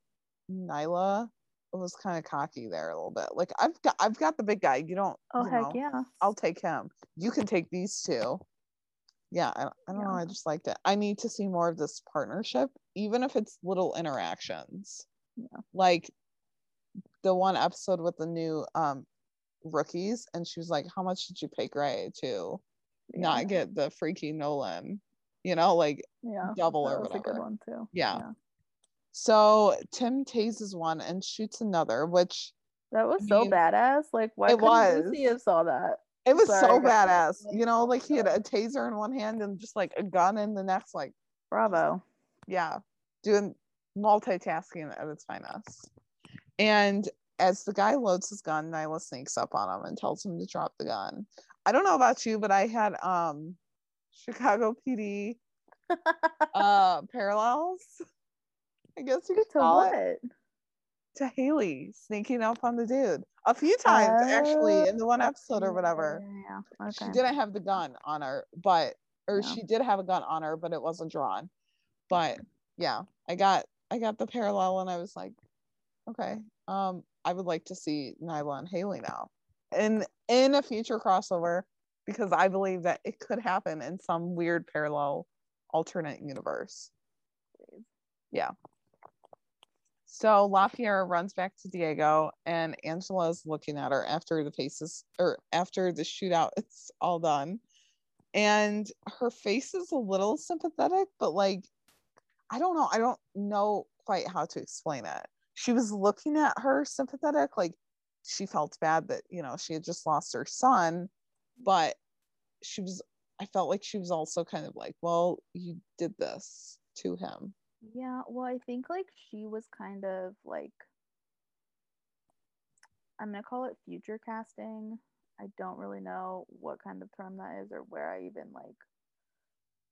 Nyla was kind of cocky there a little bit. Like, I've got, I've got the big guy. You don't. Oh you heck know, yeah! I'll take him. You can take these two. Yeah, I, I don't yeah. know. I just liked it. I need to see more of this partnership, even if it's little interactions. Yeah. Like, the one episode with the new um. rookies, and she was like, how much did you pay Gray to yeah. not get the freaky Nolan, you know, like yeah, double or whatever. A good one too. Yeah. yeah so Tim tases one and shoots another, which that was so he, badass. Like, why it was Lucy have saw that? It was Sorry, so badass, you know, like he had a taser in one hand and just like a gun in the next. Like, bravo. Yeah, doing multitasking at its finest. And as the guy loads his gun, Nyla sneaks up on him and tells him to drop the gun. I don't know about you, but I had um, Chicago P D uh, parallels, I guess you could call it. it. To Haley sneaking up on the dude a few times, uh, actually, in the one episode or whatever. Yeah, okay. She didn't have the gun on her, but, or yeah. she did have a gun on her, but it wasn't drawn. But yeah, I got, I got the parallel and I was like, okay. Um, I would like to see Nyla and Haley now in in a future crossover, because I believe that it could happen in some weird parallel alternate universe. Yeah. So La Fiera runs back to Diego and Angela is looking at her after the faces or after the shootout it's all done. And her face is a little sympathetic, but like I don't know, I don't know quite how to explain it. She was looking at her sympathetic, like she felt bad that, you know, she had just lost her son, but she was, I felt like she was also kind of like, well, you did this to him. Yeah, well, I think like she was kind of like I'm going to call it future casting. I don't really know what kind of term that is or where I even like,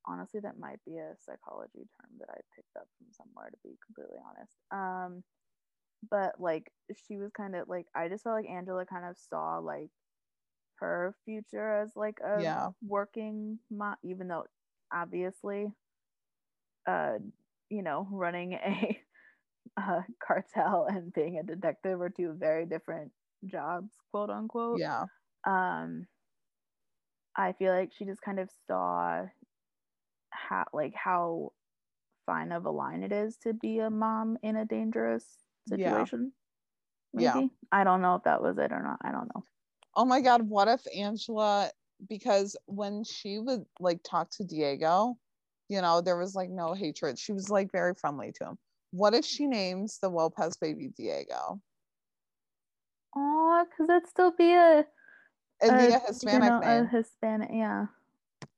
honestly, that might be a psychology term that I picked up from somewhere, to be completely honest. Um, but like, she was kind of like, I just felt like Angela kind of saw like her future as like a yeah. working mom, even though obviously, uh, you know, running a uh, cartel and being a detective are two very different jobs, quote unquote. Yeah. Um, I feel like she just kind of saw how like how fine of a line it is to be a mom in a dangerous situation. Yeah. Maybe? Yeah. I don't know if that was it or not. I don't know. Oh my God, what if Angela, because when she would like talk to Diego, you know, there was like no hatred. She was like very friendly to him. What if she names the Lopez baby Diego? Oh, because that'd still be a, it'd a, be a Hispanic you know, name. A Hispanic, yeah.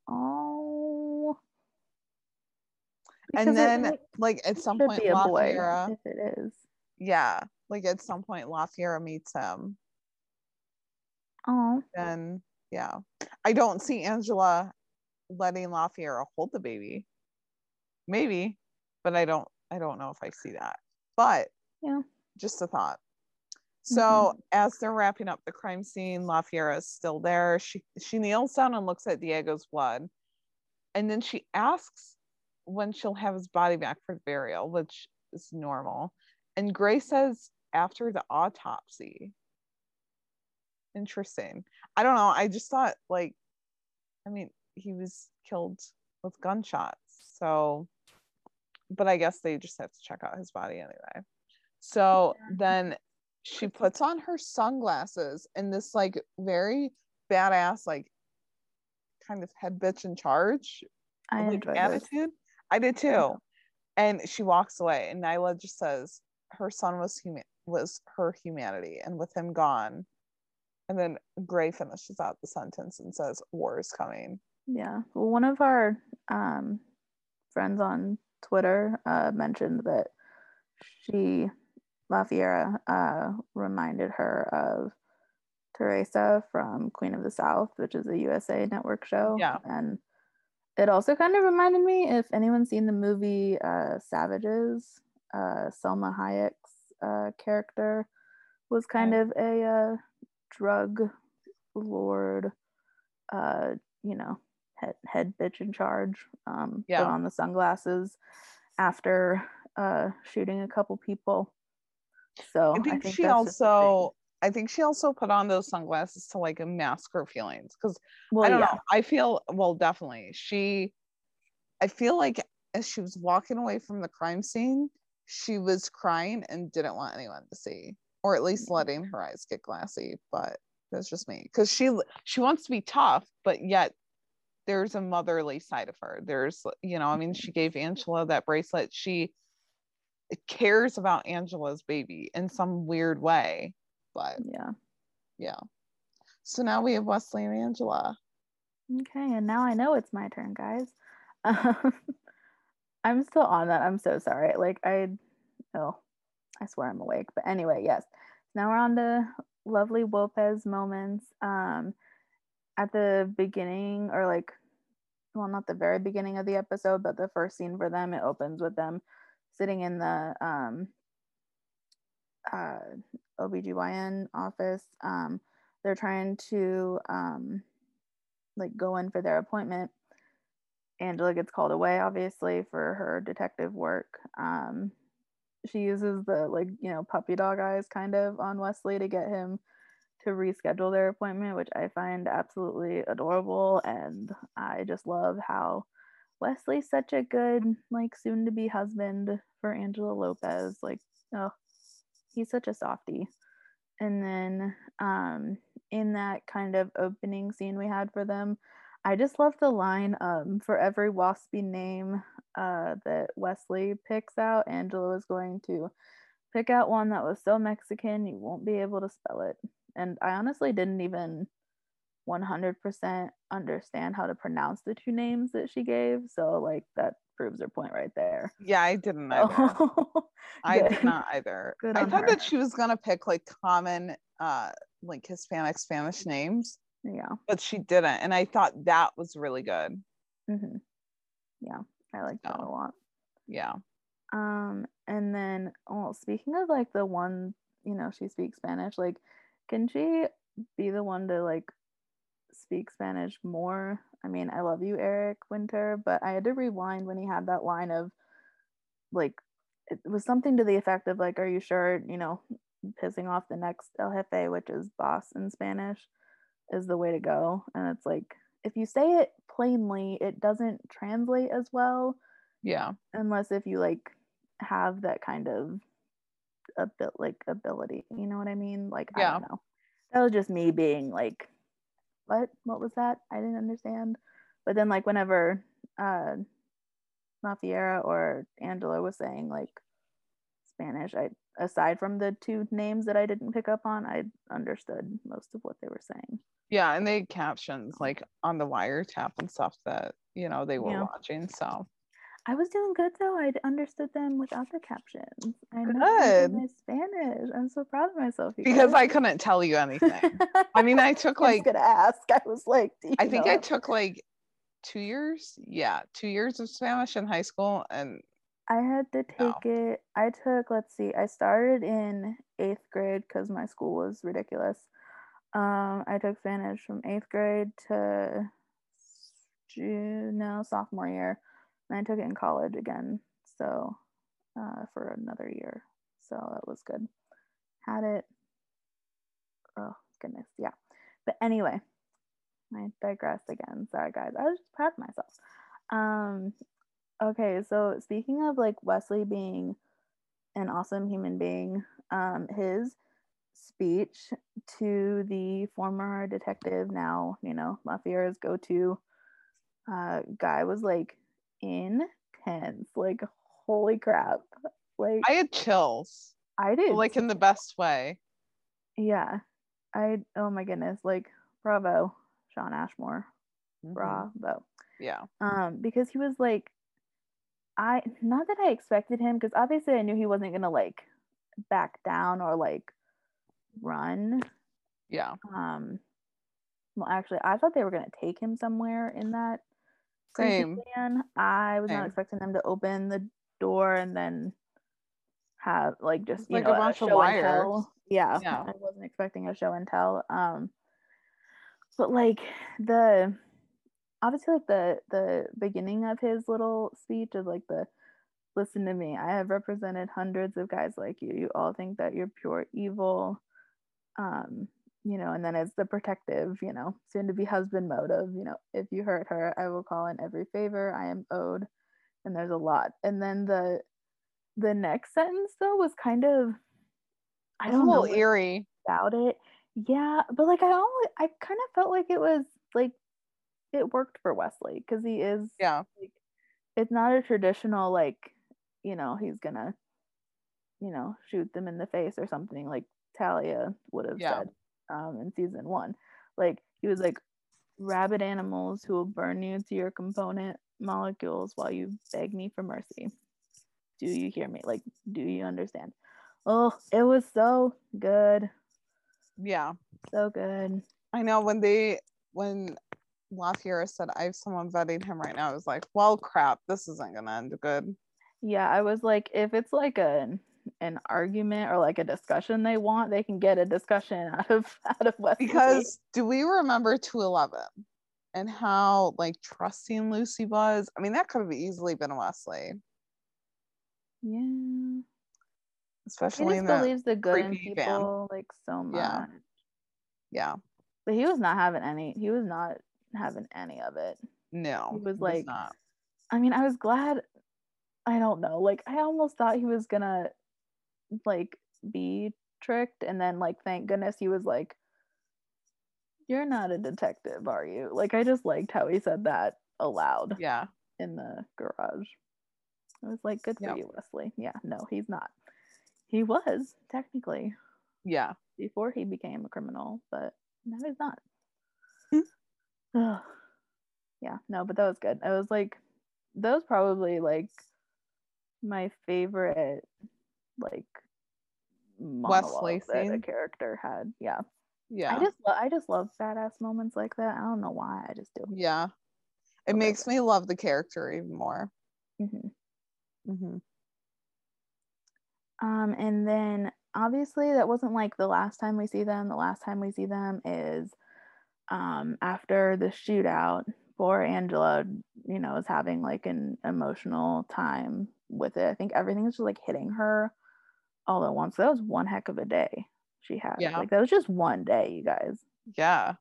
Oh. Because and then, it, like, at some point, La Fiera, if it is. Yeah, like at some point, La Fiera meets him. Oh. Then, yeah, I don't see Angela letting La Fiera hold the baby. Maybe, but I don't. I don't know if I see that. But yeah, just a thought. So mm-hmm. as they're wrapping up the crime scene, La Fiera is still there. She she kneels down and looks at Diego's blood. And then she asks when she'll have his body back for burial, which is normal. And Gray says after the autopsy. Interesting. I don't know. I just thought, like, I mean, he was killed with gunshots. So, but I guess they just have to check out his body anyway. So yeah. then she puts on her sunglasses and this like very badass, like kind of head bitch in charge I like, attitude. This. I did too. I and she walks away, and Nyla just says her son was huma- was her humanity, and with him gone. And then Gray finishes out the sentence and says, "War is coming." Yeah. Well, one of our um, friends on Twitter uh, mentioned that she, La Fiera, uh, reminded her of Teresa from Queen of the South, which is a U S A Network show. Yeah. And it also kind of reminded me, if anyone's seen the movie uh, Savages, uh, Selma Hayek's uh, character was kind yeah. of a uh, drug lord, uh, you know, head, head bitch in charge, um, yeah. put on the sunglasses after uh, shooting a couple people. So I think, I think she also I think she also put on those sunglasses to like mask her feelings, because well, I don't yeah. know I feel well definitely she I feel like as she was walking away from the crime scene, she was crying and didn't want anyone to see, or at least letting her eyes get glassy. But that's just me, because she she wants to be tough, but yet there's a motherly side of her. There's, you know, I mean, she gave Angela that bracelet. She It cares about Angela's baby in some weird way, but yeah yeah so now we have Wesley and Angela. Okay, and now I know it's my turn, guys. um, I'm still on that. I'm so sorry. Like I oh I swear I'm awake, but anyway, yes, now we're on the lovely Lopez moments. Um at the beginning, or like well not the very beginning of the episode, but the first scene for them, it opens with them sitting in the um, uh, O B G Y N office. Um, they're trying to um, like go in for their appointment. Angela gets called away, obviously, for her detective work. Um, she uses the like, you know, puppy dog eyes kind of on Wesley to get him to reschedule their appointment, which I find absolutely adorable. And I just love how Wesley's such a good, like, soon-to-be husband for Angela Lopez. Like, oh, he's such a softie. And then um, in that kind of opening scene we had for them, I just love the line, um, for every waspy name uh, that Wesley picks out, Angela is going to pick out one that was so Mexican you won't be able to spell it. And I honestly didn't even one hundred percent understand how to pronounce the two names that she gave, so like that proves her point right there. Yeah, I didn't either. I did not either. Good I thought her. That she was gonna pick like common uh like Hispanic Spanish names. Yeah, but she didn't, and I thought that was really good. Mm-hmm. Yeah, I like that oh. a lot. Yeah. Um, and then, well, speaking of like the one, you know, she speaks Spanish. Like, can she be the one to like speak Spanish more? I mean, I love you, Eric Winter, but I had to rewind when he had that line of like, it was something to the effect of like, are you sure, you know, pissing off the next El Jefe, which is boss in Spanish, is the way to go. And it's like, if you say it plainly, it doesn't translate as well. Yeah. Unless if you like have that kind of a bit like ability, you know what I mean? Like, yeah. I don't know. That was just me being like, what? What was that? I didn't understand. But then like whenever uh La Fiera or Angela was saying like Spanish, I aside from the two names that I didn't pick up on, I understood most of what they were saying. Yeah, and they had captions like on the wiretap and stuff that, you know, they were yeah. watching. So I was doing good though. I understood them without the captions. I know my Spanish. I'm so proud of myself. Because guys. I couldn't tell you anything. I mean, I took like. I was gonna ask. I was like, do you I think know? I took like two years. Yeah, two years of Spanish in high school, and I had to take oh. it. I took. Let's see. I started in eighth grade because my school was ridiculous. Um, I took Spanish from eighth grade to June, no sophomore year. And I took it in college again, so uh, for another year. So that was good. Had it. Oh goodness, yeah. But anyway, I digress again. Sorry guys, I was just proud of myself. Um, okay, so speaking of like Wesley being an awesome human being, um, his speech to the former detective, now you know La Fiera's go-to uh, guy, was like. Intense, like holy crap, like I had chills. I did, like in the best way. Yeah, I oh my goodness, like bravo Sean Ashmore. Mm-hmm. Bravo. Yeah. Um because he was like, I not that I expected him, because obviously I knew he wasn't gonna like back down or like run. Yeah. Um well actually I thought they were gonna take him somewhere in that Same. Van. I was Same. Not expecting them to open the door and then have like just it's you like know a bunch a show of wires. And tell. Yeah, yeah, I wasn't expecting a show and tell. Um, but like the obviously like the the beginning of his little speech is like the listen to me. I have represented hundreds of guys like you. You all think that you're pure evil. Um. You know, and then it's the protective, you know, soon to be husband mode of, you know, if you hurt her, I will call in every favor I am owed. And there's a lot. And then the the next sentence though was kind of I don't know eerie about it. Yeah, but like I always I kind of felt like it was like it worked for Wesley because he is yeah. Like, it's not a traditional like, you know, he's gonna, you know, shoot them in the face or something like Talia would have yeah. said. Um, in season one, like he was like rabid animals who will burn you to your component molecules while you beg me for mercy. Do you hear me? Like, do you understand? Oh, it was so good. Yeah, so good. I know when they when La Fiera said I have someone vetting him right now, I was like, well crap, this isn't gonna end good. Yeah, I was like, if it's like a an argument or like a discussion they want, they can get a discussion out of out of Wesley. Because do we remember two eleven and how like trusting Lucy was? I mean, that could have easily been Wesley. Yeah, especially he just believes the good in people van. Like so much. Yeah. Yeah, but he was not having any. He was not having any of it. No, he was like. Was not. I mean, I was glad. I don't know. Like, I almost thought he was gonna. Like be tricked, and then like thank goodness he was like, you're not a detective, are you? Like, I just liked how he said that aloud. Yeah, in the garage. I was like, good for yep. you, Wesley. Yeah, no, he's not. He was technically, yeah, before he became a criminal, but now he's not. Yeah, no, but that was good. I was like, that was probably like my favorite like monologue that a character had. Yeah. Yeah. I just lo- I just love badass moments like that. I don't know why. I just do. Yeah. It okay. makes me love the character even more. Mm-hmm. Mm-hmm. Um, and then obviously that wasn't like the last time we see them. The last time we see them is um after the shootout. Poor Angela, you know, is having like an emotional time with it. I think everything is just like hitting her all at once. That was one heck of a day she had. Yeah. Like that was just one day, you guys. Yeah.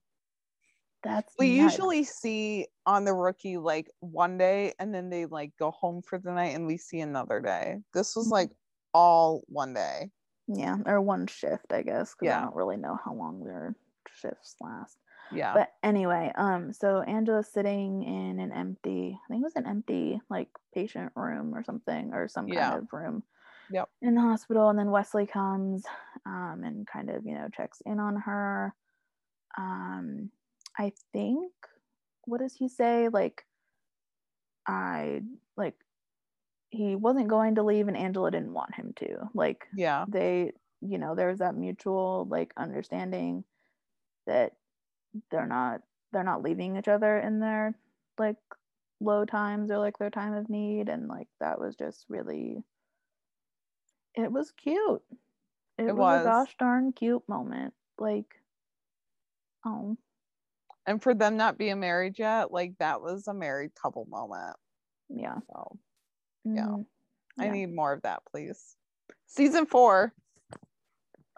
That's we nuts. Usually see on The Rookie like one day and then they like go home for the night and we see another day. This was like all one day. Yeah, or one shift, I guess, because yeah. I don't really know how long their shifts last. Yeah. But anyway, um, so Angela's sitting in an empty, I think it was an empty like patient room or something, or some yeah. kind of room. Yep. In the hospital, and then Wesley comes um and kind of, you know, checks in on her. Um, I think, what does he say? Like, I like he wasn't going to leave and Angela didn't want him to. Like, yeah, they, you know, there's that mutual like understanding that they're not they're not leaving each other in their like low times or like their time of need, and like that was just really, it was cute. It, it was a gosh darn cute moment. Like, oh, and for them not being married yet, like that was a married couple moment. Yeah. So yeah, mm-hmm. I yeah. need more of that, please. Season four,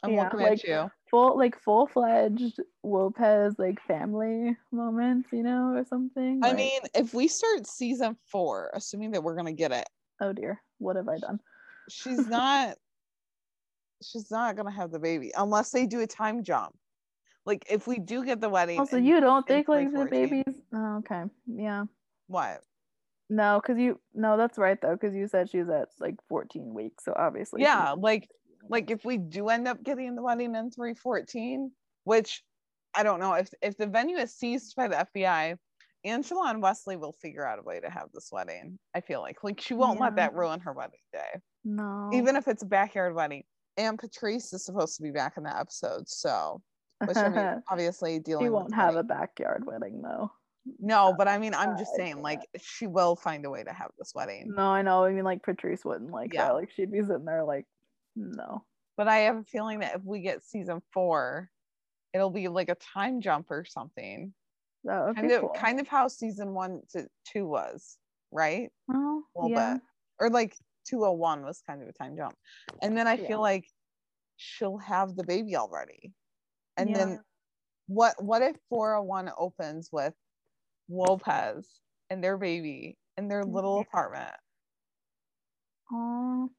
I'm yeah, looking like, at you. Full like full-fledged Lopez like family moments, you know, or something. I like, mean, if we start season four, assuming that we're gonna get it. Oh dear, what have I done? She's not she's not gonna have the baby unless they do a time jump. Like if we do get the wedding. Also, in, you don't think like the baby's oh, okay. Yeah. What? No, because you no, that's right though, because you said she's at like fourteen weeks. So obviously yeah, like Like if we do end up getting the wedding in three fourteen, which I don't know, if if the venue is seized by the F B I, Angela and Wesley will figure out a way to have this wedding. I feel like like she won't yeah. let that ruin her wedding day. No, even if it's a backyard wedding. And Patrice is supposed to be back in the episode, so which I mean, obviously dealing. She won't with have wedding. A backyard wedding though. No, but I mean, I'm just saying, like, she will find a way to have this wedding. No, I know. I mean, like Patrice wouldn't like yeah. that. Like she'd be sitting there like. No, but I have a feeling that if we get season four, it'll be like a time jump or something. That would kind be of cool. Kind of how season one to two was, right? Oh, a little yeah. bit. Or like two oh one was kind of a time jump, and then I yeah. feel like she'll have the baby already, and yeah. then what? What if four oh one opens with Lopez and their baby in their little yeah. apartment? Oh.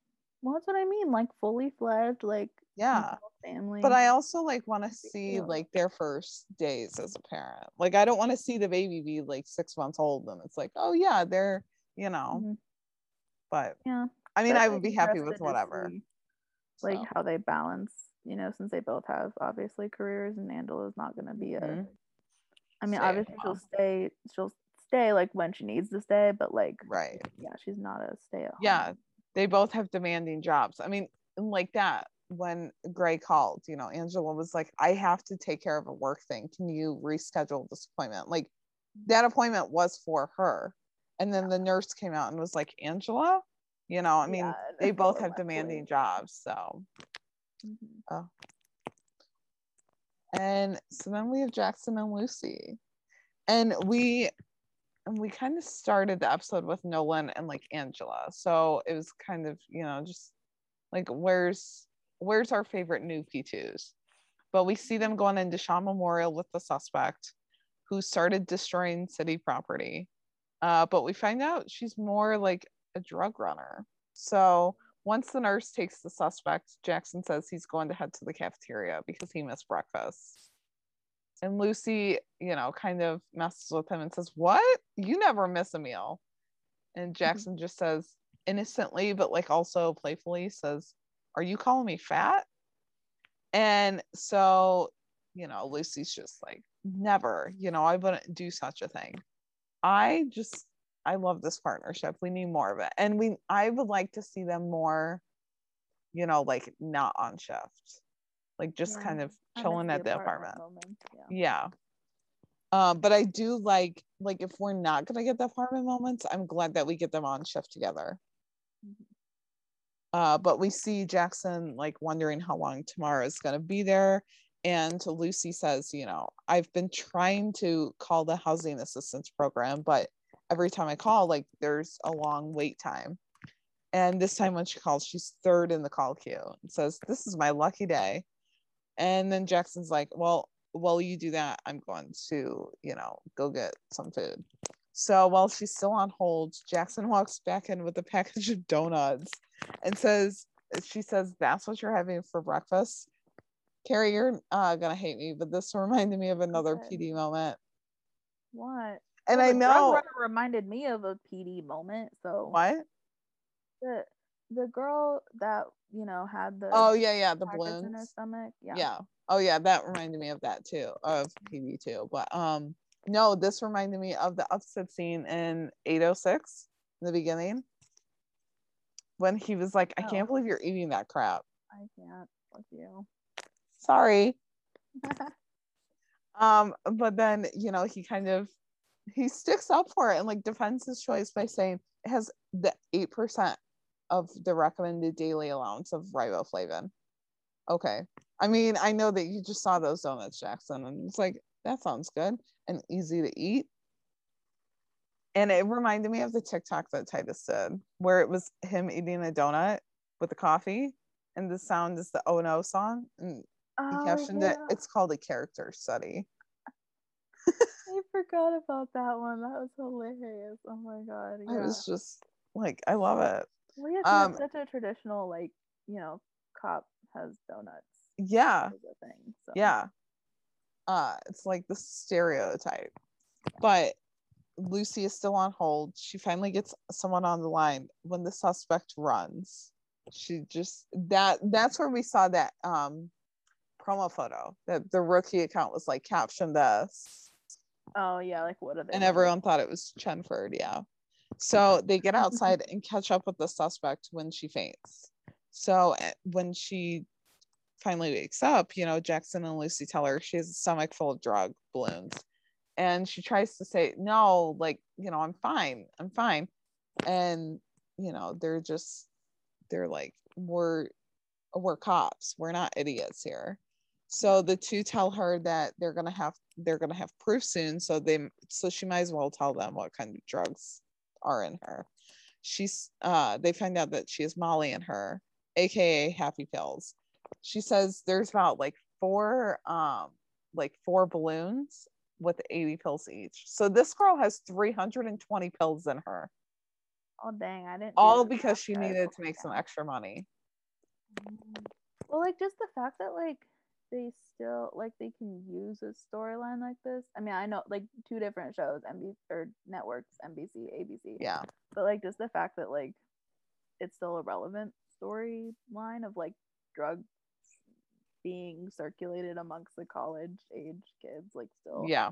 Well, that's what I mean, like fully fledged, like yeah, family. But I also like want to see yeah. like their first days as a parent. Like I don't want to see the baby be like six months old and it's like, oh yeah, they're, you know. Mm-hmm. But yeah, I mean, but I would be happy with whatever. See, like so. How they balance, you know, since they both have obviously careers, and Angela's not going to be a. Mm-hmm. I mean, stay obviously she'll stay. She'll stay like when she needs to stay, but like right, yeah, she's not a stay at home. Yeah. They both have demanding jobs. I mean, like that, when Gray called, you know, Angela was like, I have to take care of a work thing. Can you reschedule this appointment? Like, that appointment was for her. And then yeah. the nurse came out and was like, Angela? You know, I mean, yeah, they both have demanding jobs, so. Mm-hmm. Oh. And so then we have Jackson and Lucy. And we... And we kind of started the episode with Nolan and like Angela, so it was kind of, you know, just like where's where's our favorite new P twos. But we see them going into Shaw Memorial with the suspect who started destroying city property, uh but we find out she's more like a drug runner. So once the nurse takes the suspect, Jackson says he's going to head to the cafeteria because he missed breakfast. And Lucy, you know, kind of messes with him and says, what? You never miss a meal. And Jackson just says, innocently, but like also playfully says, are you calling me fat? And so, you know, Lucy's just like, never, you know, I wouldn't do such a thing. I just, I love this partnership. We need more of it. And we, I would like to see them more you know, like not on shift, like just yeah. kind of chilling at the apartment. apartment. Yeah. yeah. Um, but I do like, like if we're not going to get the apartment moments, I'm glad that we get them on shift together. Mm-hmm. Uh, but we see Jackson like wondering how long Tamara is going to be there. And Lucy says, you know, I've been trying to call the housing assistance program, but every time I call, like there's a long wait time. And this time when she calls, she's third in the call queue and says, this is my lucky day. And then Jackson's like, well, while you do that, I'm going to, you know, go get some food. So while she's still on hold, Jackson walks back in with a package of donuts and says, she says, that's what you're having for breakfast. Carrie, you're uh, going to hate me, but this reminded me of another okay. P D moment. What? And well, I know. It reminded me of a P D moment, so. What? The the girl that, you know, had the. Oh, yeah, yeah, the balloons in her stomach. Yeah. yeah. Oh, yeah, that reminded me of that, too, of P D, too. But, um, no, this reminded me of the upset scene in eight oh six in the beginning. When he was like, I oh. can't believe you're eating that crap. I can't. Fuck you. Sorry. um, but then, you know, he kind of, he sticks up for it and like defends his choice by saying it has the eight percent of the recommended daily allowance of riboflavin. Okay. I mean, I know that you just saw those donuts, Jackson, and it's like, that sounds good and easy to eat. And it reminded me of the TikTok that Titus did, where it was him eating a donut with a coffee and the sound is the Oh No song. And He captioned oh, yeah. it. It's called a character study. I forgot about that one. That was hilarious. Oh my god. Yeah. I was just like, I love it. Well, yeah, um, it's such a traditional, like, you know, cop has donuts. Yeah. Thing, so. Yeah. Uh, it's like the stereotype. Yeah. But Lucy is still on hold. She finally gets someone on the line when the suspect runs. She just that that's where we saw that um promo photo that the Rookie account was like captioned us. Oh yeah, like what are they? And everyone thought it was Chenford, yeah. So they get outside and catch up with the suspect when she faints. So when she finally wakes up, you know, Jackson and Lucy tell her she has a stomach full of drug balloons. And she tries to say, no, like, you know, I'm fine. I'm fine. And, you know, they're just, they're like, we're, we're cops. We're not idiots here. So the two tell her that they're gonna have they're gonna have proof soon, so they so she might as well tell them what kind of drugs are in her. She's uh they find out that she has Molly in her, aka happy pills. She says there's about like four um like four balloons with eighty pills each. So this girl has three hundred twenty pills in her. Oh dang, I didn't. All because she needed to make some extra money. Well, like just the fact that like they still like they can use a storyline like this. I mean, I know like two different shows, M B C or networks, N B C, A B C. Yeah. But like just the fact that like it's still a relevant storyline of like drugs being circulated amongst the college age kids, like still yeah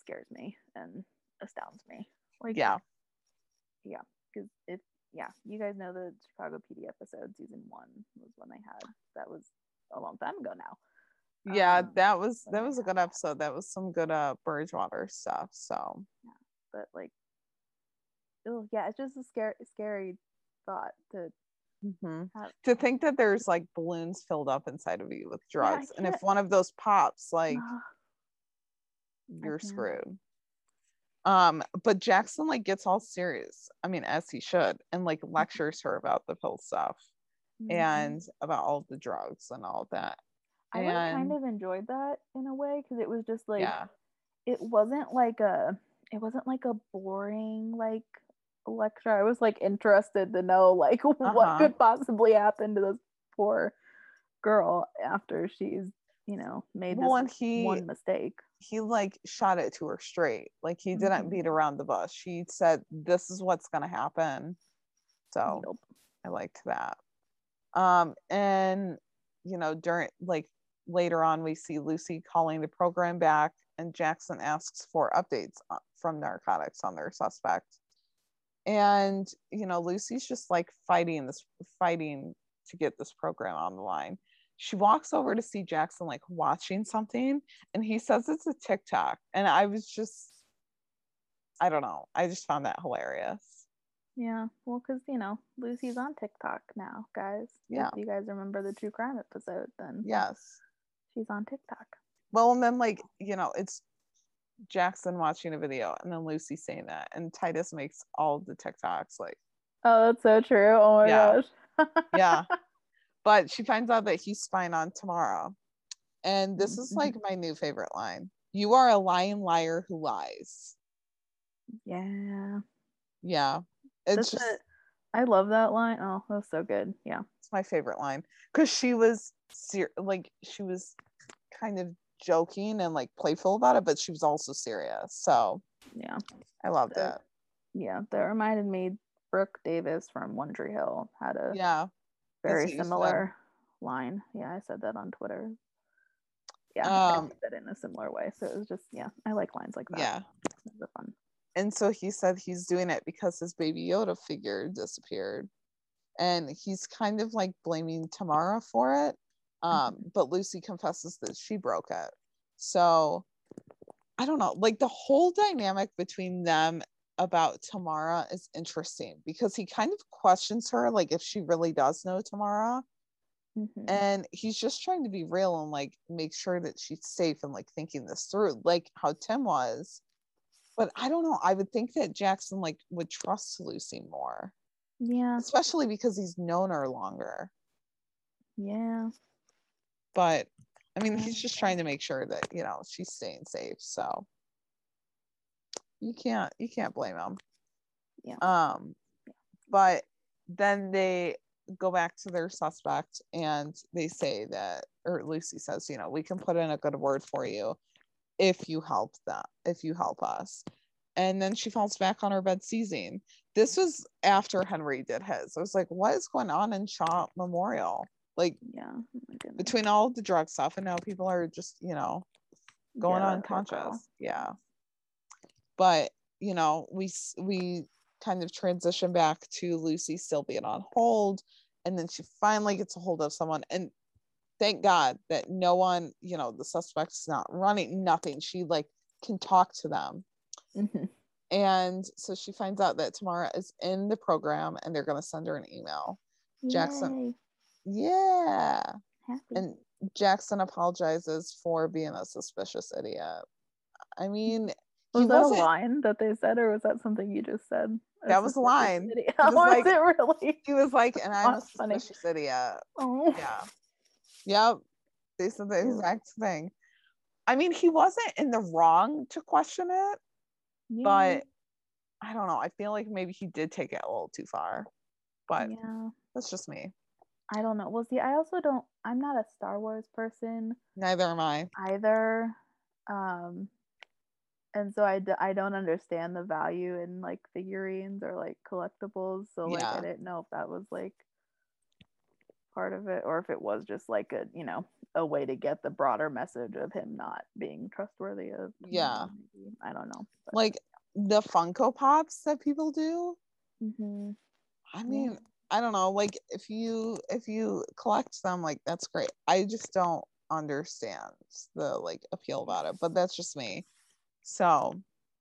scares me and astounds me. Like yeah, yeah, because if yeah, you guys know the Chicago P D episode season one was when they had that was a long time ago now. Yeah, um, that was that was a good episode. That was some good uh Bridgewater stuff. So yeah, but like, oh yeah, it's just a scary, scary thought to mm-hmm. have- to think that there's like balloons filled up inside of you with drugs, yeah, and if one of those pops, like you're screwed. Um, but Jackson like gets all serious, I mean, as he should, and like lectures her about the pill stuff mm-hmm. and about all the drugs and all that. I and, like, kind of enjoyed that in a way because it was just like yeah. it wasn't like a it wasn't like a boring like lecture. I was like interested to know like what uh-huh. could possibly happen to this poor girl after she's, you know, made this well, he, one mistake. He like shot it to her straight. Like he didn't mm-hmm. beat around the bush. She said, this is what's going to happen. So nope. I liked that. Um, and, you know, during like later on, we see Lucy calling the program back and Jackson asks for updates from narcotics on their suspect. And, you know, Lucy's just like fighting this, fighting to get this program on the line. She walks over to see Jackson like watching something, and he says it's a TikTok. And I was just, I don't know. I just found that hilarious. Yeah. Well, because, you know, Lucy's on TikTok now, guys. Yeah. If you guys remember the true crime episode, then. Yes. She's on TikTok. Well, and then, like, you know, it's Jackson watching a video and then Lucy saying that. And Titus makes all the TikToks, like. Oh, that's so true. Oh, my yeah. gosh. Yeah. But she finds out that he's spying on Tamara. And this is like my new favorite line. You are a lying liar who lies. Yeah. Yeah. It's just, it. I love that line. Oh, that's so good. Yeah. It's my favorite line. Because she was ser- like, she was kind of joking and like playful about it, but she was also serious. So yeah. I loved that, it. Yeah. That reminded me Brooke Davis from One Tree Hill had a. Yeah. Very similar line. Yeah, I said that on Twitter. Yeah, um, I said it in a similar way. So it was just, yeah, I like lines like that. Yeah. They're fun. And so he said he's doing it because his Baby Yoda figure disappeared. And he's kind of like blaming Tamara for it. Um, mm-hmm. But Lucy confesses that she broke it. So I don't know. Like the whole dynamic between them about Tamara is interesting because he kind of questions her, like if she really does know Tamara, mm-hmm. and he's just trying to be real and like make sure that she's safe and like thinking this through, like how Tim was. But I don't know, I would think that Jackson like would trust Lucy more, yeah, especially because he's known her longer. Yeah, but I mean, he's just trying to make sure that, you know, she's staying safe. So you can't you can't blame them. Yeah. Um but then they go back to their suspect and they say that, or Lucy says, you know, we can put in a good word for you if you help them, if you help us. And then she falls back on her bed seizing. This was after Henry did his. I was like, what is going on in Shaw Memorial? Like, yeah, oh between all the drug stuff and now people are just, you know, going yeah, unconscious. Yeah. But, you know, we we kind of transition back to Lucy still being on hold. And then she finally gets a hold of someone. And thank God that no one, you know, the suspect's not running, nothing. She, like, can talk to them. Mm-hmm. And so she finds out that Tamara is in the program and they're going to send her an email. Yay. Jackson. Yeah. Happy. And Jackson apologizes for being a suspicious idiot. I mean... Was that a line that they said, or was that something you just said? That was a line. How was it really? He was like, and I'm a suspicious idiot. Oh. Yeah. Yep. They said the exact thing. I mean, he wasn't in the wrong to question it, yeah. but I don't know. I feel like maybe he did take it a little too far, but yeah. that's just me. I don't know. Well, see, I also don't, I'm not a Star Wars person. Neither am I. Either. Um, And so I, d- I don't understand the value in, like, figurines or, like, collectibles. So, like, yeah. I didn't know if that was, like, part of it. Or if it was just, like, a, you know, a way to get the broader message of him not being trustworthy of. Yeah. Maybe. I don't know. But, like, yeah. the Funko Pops that people do. Mm-hmm. I mean, yeah. I don't know. Like, if you, if you collect them, like, that's great. I just don't understand the, like, appeal about it. But that's just me. So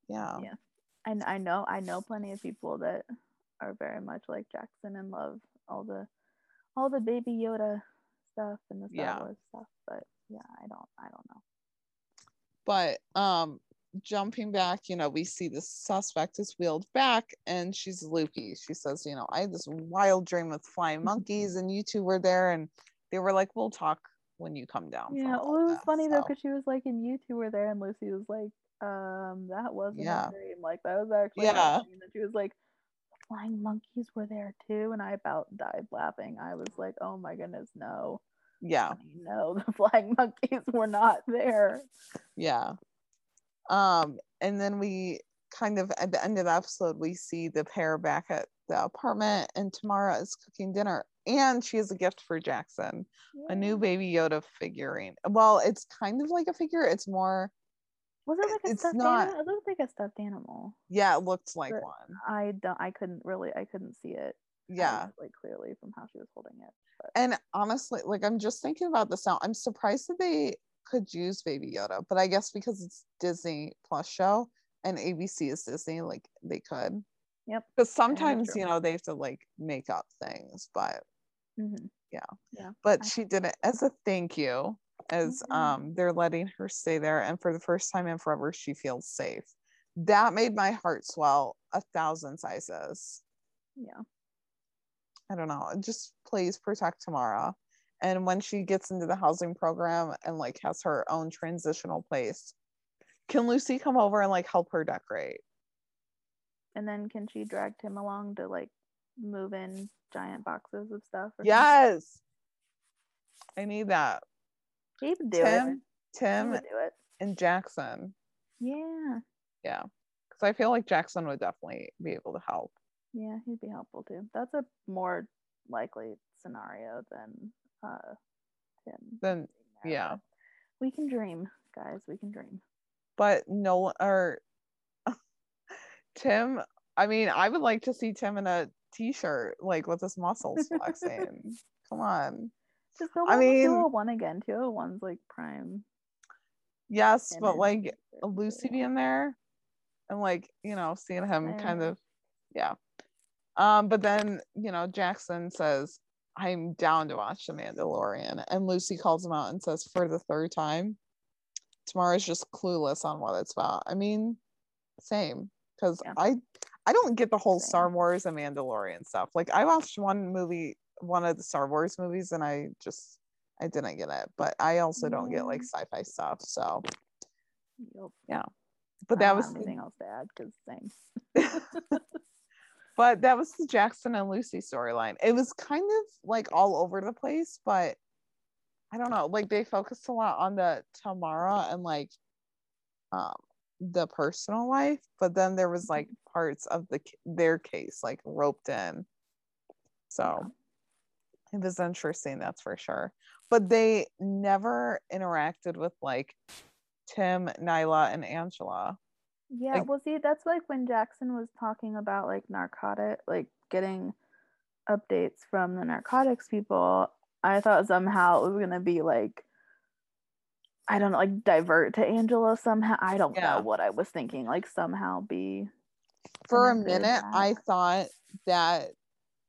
yeah yeah and I know I know plenty of people that are very much like Jackson and love all the all the Baby Yoda stuff and the Star yeah. Wars stuff, but yeah I don't I don't know. But um jumping back, you know, we see the suspect is wheeled back and she's loopy. She says, you know, I had this wild dream with flying monkeys and you two were there and they were like, we'll talk when you come down. Yeah, well it was that, funny so. Though because she was like, and you two were there, and Lucy was like, um that wasn't yeah. a dream, like that was actually yeah and she was like, flying monkeys were there too, and I about died laughing. I was like, oh my goodness, no yeah no the flying monkeys were not there. Yeah um and then we kind of at the end of the episode we see the pair back at the apartment and Tamara is cooking dinner and she has a gift for Jackson. Yay. A new Baby Yoda figurine. Well, it's kind of like a figure, it's more was it like a it's stuffed not, animal? It looked like a stuffed animal. Yeah, it looked like but one. I don't I couldn't really I couldn't see it. yeah, like clearly from how she was holding it. But. And honestly, like, I'm just thinking about this now. I'm surprised that they could use Baby Yoda, but I guess because it's Disney Plus show and A B C is Disney, like they could. Yep. Because sometimes, you know, they have to like make up things, but mm-hmm. yeah. yeah. But I she did it as a thank you, as mm-hmm. um they're letting her stay there, and for the first time in forever, she feels safe. That made my heart swell a thousand sizes. Yeah. I don't know. Just please protect Tamara. And when she gets into the housing program and like has her own transitional place, can Lucy come over and like help her decorate? And then can she drag Tim along to like move in giant boxes of stuff? Or yes. Something? I need that. He would do Tim, it. Tim would do it. And Jackson. Yeah. Yeah. Because I feel like Jackson would definitely be able to help. Yeah, he'd be helpful too. That's a more likely scenario than uh, Tim. Then, yeah. But we can dream, guys. We can dream. But no, or Tim, I mean, I would like to see Tim in a t-shirt, like with his muscles flexing. Come on. Just go back to two oh one again. two oh one's like prime. Yes, and but like Lucy being there and like, you know, seeing him I kind know. of, yeah. Um, but then, you know, Jackson says, I'm down to watch The Mandalorian. And Lucy calls him out and says, for the third time, Tamara's just clueless on what it's about. I mean, same. Because yeah. I I don't get the whole Same. Star Wars and Mandalorian stuff. Like, I watched one movie, one of the Star Wars movies, and I just, I didn't get it. But I also mm-hmm. don't get, like, sci-fi stuff, so. Yep. Yeah. But that was anything else to add, because same. But that was the Jackson and Lucy storyline. It was kind of, like, all over the place, but I don't know. Like, they focused a lot on the Tamara and, like, um, the personal life, but then there was like parts of the their case like roped in, so yeah. It was interesting, that's for sure. But they never interacted with like Tim, Nyla, and Angela. Yeah, like, well, see, that's like when Jackson was talking about like narcotic, like getting updates from the narcotics people. I thought somehow it was gonna be like, I don't know, like divert to Angela somehow. I don't yeah. know what I was thinking. Like somehow be. For a minute, back. I thought that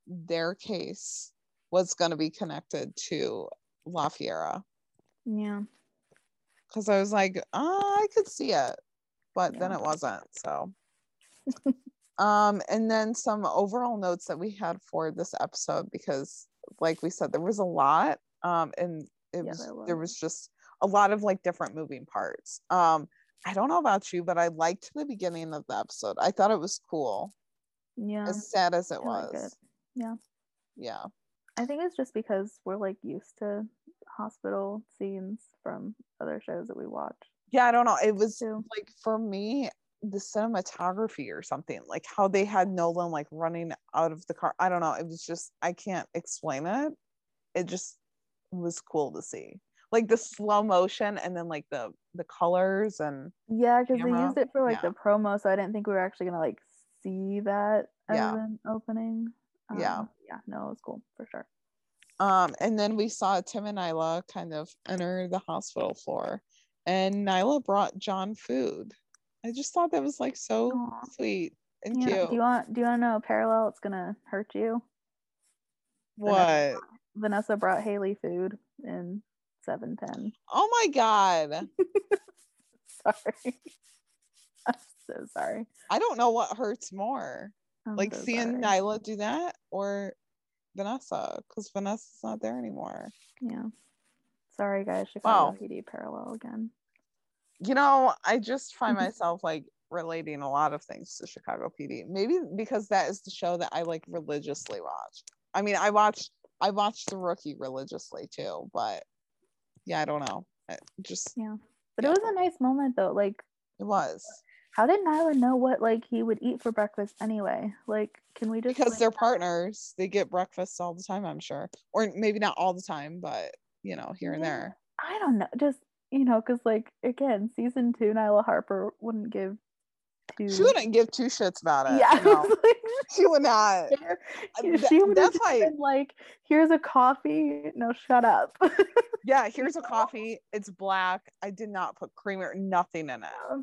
their case was going to be connected to La Fiera. Yeah. Because I was like, oh, I could see it, but yeah. then it wasn't. So. um, and then some overall notes that we had for this episode, because, like we said, there was a lot, um, and it yeah, was, there was there was just. a lot of like different moving parts. um I don't know about you, but I liked the beginning of the episode. I thought it was cool, yeah, as sad as it I was like it. yeah yeah I think it's just because we're like used to hospital scenes from other shows that we watch. yeah I don't know, it was too. Like for me, the cinematography or something, like how they had Nolan like running out of the car, I don't know, it was just, I can't explain it, it just was cool to see, like the slow motion and then like the the colors and yeah, because they used it for like yeah. the promo, so I didn't think we were actually gonna like see that as yeah. an opening. um, yeah yeah no, it was cool for sure. Um and then we saw Tim and Nyla kind of enter the hospital floor, and Nyla brought John food. I just thought that was like so Aww. Sweet and yeah. cute. Do you want do you want to know a parallel? It's gonna hurt you. What? Vanessa, Vanessa brought Haley food and seven ten. Oh my god. Sorry, I'm so sorry. I don't know what hurts more, I'm like so seeing sorry. Nyla do that or Vanessa, because Vanessa's not there anymore. Yeah, sorry guys, Chicago P D parallel again. You know, I just find myself like relating a lot of things to Chicago P D, maybe because that is the show that I like religiously watch. I mean, I watched I watched The Rookie religiously too, but yeah, I don't know. I just yeah, but yeah. It was a nice moment though. Like it was. How did Nyla know what like he would eat for breakfast anyway? Like, can we just because they're that? partners? They get breakfast all the time, I'm sure, or maybe not all the time, but you know, here yeah. and there. I don't know. Just you know, because like again, season two, Nyla Harper wouldn't give to. She wouldn't give two shits about it. Yeah, no. Like, she would not. She, she would have been like, "Here's a coffee." No, shut up. Yeah, here's a coffee. It's black. I did not put creamer. Nothing in it. Yeah.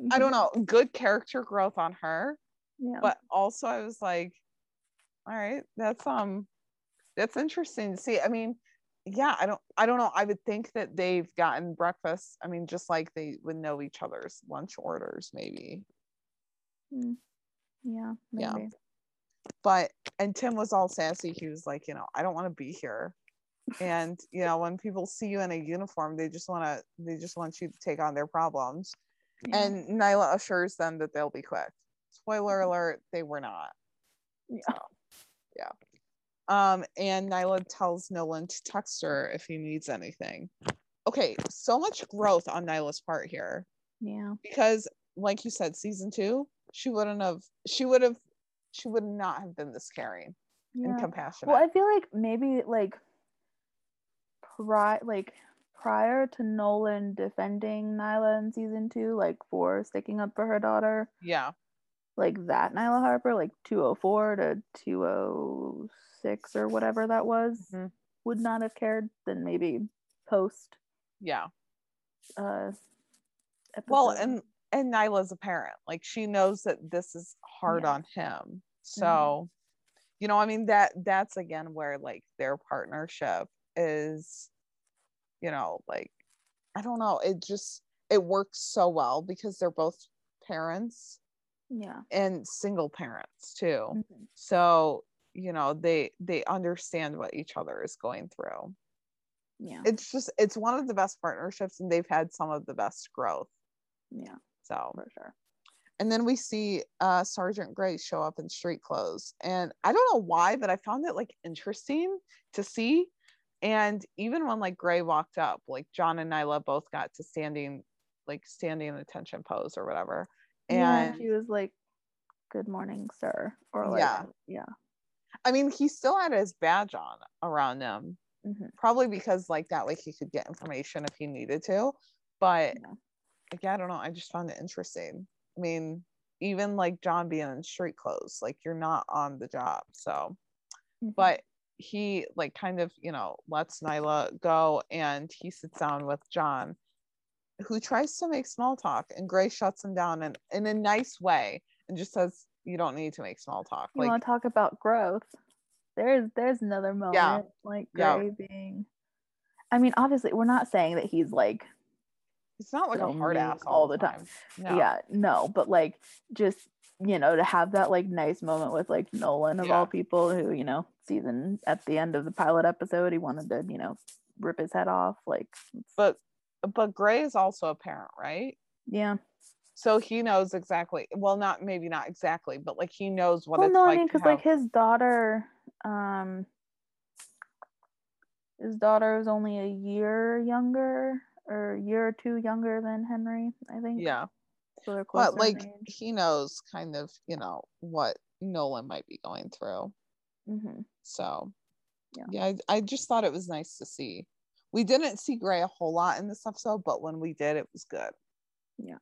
Mm-hmm. I don't know. Good character growth on her, yeah. But also I was like, all right, that's um, that's interesting to see. I mean, yeah, I don't, I don't know. I would think that they've gotten breakfast. I mean, just like they would know each other's lunch orders, maybe. Mm. Yeah, maybe. Yeah. But and Tim was all sassy. He was like, you know, I don't want to be here. And you know, when people see you in a uniform, they just want to, they just want you to take on their problems. Yeah. And Nyla assures them that they'll be quick. Spoiler alert, they were not. Yeah. So, yeah. Um, and Nyla tells Nolan to text her if he needs anything. Okay, so much growth on Nyla's part here. Yeah. Because, like you said, season two, she wouldn't have, she would have, she would not have been this caring yeah. and compassionate. Well, I feel like maybe, like, pri- like, prior to Nolan defending Nyla in season two, like for sticking up for her daughter, yeah, like that Nyla Harper, like two oh four to two oh six or whatever that was, mm-hmm. would not have cared. Then maybe post, yeah, uh, episode. Well, and and Nyla's a parent, like she knows that this is hard yeah. on him, so mm-hmm. you know, I mean that that's again where like their partnership is. You know, like, I don't know. It just, it works so well because they're both parents. Yeah. And single parents too. Mm-hmm. So, you know, they, they understand what each other is going through. Yeah. It's just, it's one of the best partnerships and they've had some of the best growth. Yeah. So. For sure. And then we see uh, Sergeant Gray show up in street clothes. And I don't know why, but I found it like interesting to see. And even when like Gray walked up, like John and Nyla both got to standing, like standing attention pose or whatever. And yeah, he was like, "Good morning, sir." Or like, yeah, yeah. I mean, he still had his badge on around him, mm-hmm. probably because like that way he could get information if he needed to. But yeah. like, I don't know. I just found it interesting. I mean, even like John being in street clothes, like you're not on the job, so. Mm-hmm. But he like kind of, you know, lets Nyla go and he sits down with John, who tries to make small talk, and Gray shuts him down in, in a nice way and just says, "You don't need to make small talk. You like, want to talk about growth. There's there's another moment yeah, like Gray yeah. being. I mean, obviously, we're not saying that he's like it's not like a hard ass all, all the time. time. No. Yeah, no, but like just, you know, to have that like nice moment with like Nolan of yeah. all people, who, you know, season at the end of the pilot episode he wanted to, you know, rip his head off, like. But but Gray is also a parent, right? Yeah. So he knows exactly. Well, not maybe not exactly, but like he knows what well, it's no, like. Well, no, I mean, because have... like his daughter, um, his daughter is only a year younger or a year or two younger than Henry, I think. Yeah. So they're closer. But like he knows kind of, you know, what Nolan might be going through. Mm-hmm. So yeah, yeah I, I just thought it was nice to see. We didn't see Gray a whole lot in this episode, but when we did, it was good. Yeah.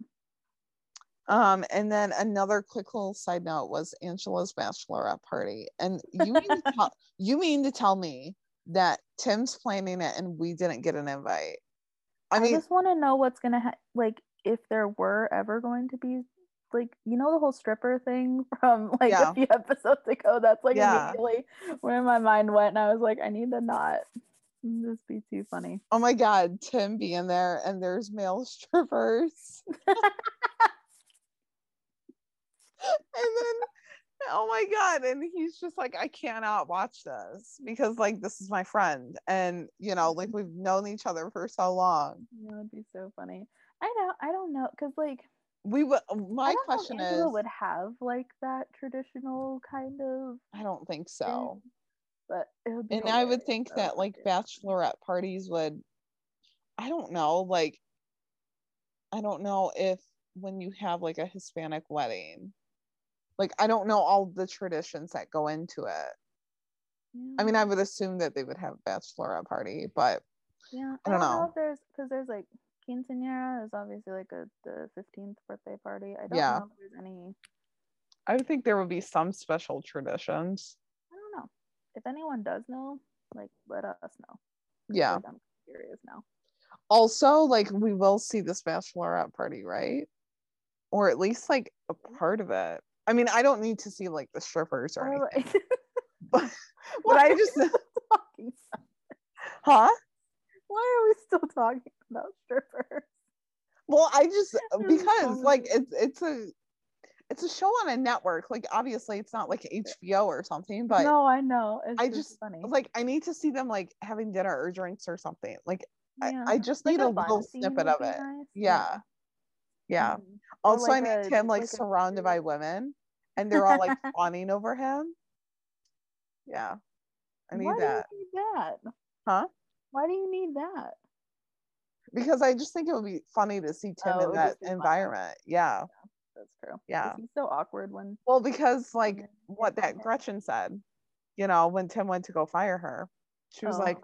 Um and then another quick little side note was Angela's bachelorette party, and you mean to tell, you mean to tell me that Tim's planning it and we didn't get an invite? I, I mean, just want to know what's gonna ha- like if there were ever going to be, like, you know, the whole stripper thing from like yeah. a few episodes ago. That's like yeah. immediately where my mind went, and I was like, I need to not this be too funny. Oh my god, Tim being there and there's male strippers. And then oh my god, and he's just like, I cannot watch this because like this is my friend, and you know, like we've known each other for so long. That would be so funny. I know, I don't know, because like we would. My question is, Angela would have like that traditional kind of. I don't think so. Thing, but it would be and I would think that like bachelorette parties would. I don't know. Like, I don't know if when you have like a Hispanic wedding, like I don't know all the traditions that go into it. Yeah. I mean, I would assume that they would have a bachelorette party, but yeah, I don't, I don't know. know if there's because there's like quinceañera is obviously like a the fifteenth birthday party. I don't yeah. know if there's any. I would think there would be some special traditions. I don't know. If anyone does know, like, let us know. Yeah. Like, I'm curious now. Also, like, we will see this bachelorette party, right? Or at least like a part of it. I mean, I don't need to see like the strippers or oh, anything. Like... but, but I just talking. Huh? Why are we still talking about strippers? Well, I just because like it's it's a it's a show on a network. Like obviously it's not like H B O or something, but no, I know. It's I just, just funny. Like I need to see them like having dinner or drinks or something. Like yeah. I, I just like need a, a little snippet of it. Nice. Yeah. Yeah. Mm-hmm. Also like I need him like, like surrounded by women and they're all like fawning over him. Yeah. I need Why that. Do you need that? Huh? Why do you need that? Because I just think it would be funny to see Tim oh, in that environment. Yeah. yeah. That's true. Yeah. He's so awkward when. Well, because like what that Gretchen said, you know, when Tim went to go fire her, she was oh. like,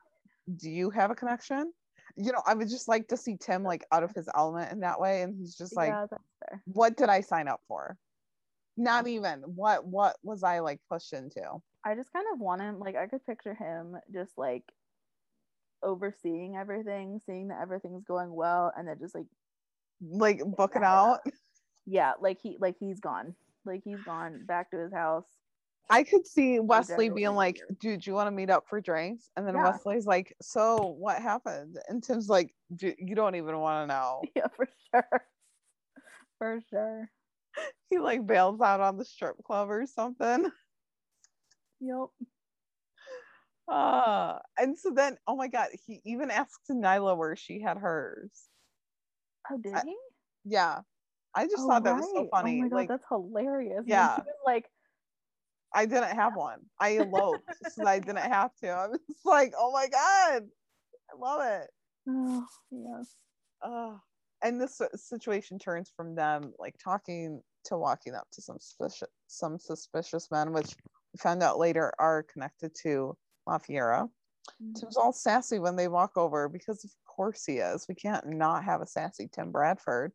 do you have a connection? You know, I would just like to see Tim like out of his element in that way. And he's just like, yeah, that's fair. What did I sign up for? Not even. What, what was I like pushed into? I just kind of want him, like, I could picture him just like, overseeing everything, seeing that everything's going well, and then just like like book it out. Yeah, like he like he's gone. Like he's gone back to his house. I could see Wesley being like, dude, you want to meet up for drinks? And then yeah. Wesley's like, so what happened? And Tim's like, you don't even want to know. Yeah, for sure. For sure. He like bails out on the strip club or something. Yep. Uh, and so then, oh my God, he even asked Nyla where she had hers. Oh, did he? I, yeah, I just oh, thought that right. was so funny. Oh my God, like that's hilarious. Yeah, even, like I didn't have one. I eloped, so I didn't have to. I was like, oh my God, I love it. Oh yes. Uh, and this situation turns from them like talking to walking up to some suspicious, some suspicious men, which we found out later are connected to La Fiera. Mm-hmm. Tim's all sassy when they walk over because of course he is. We can't not have a sassy Tim Bradford.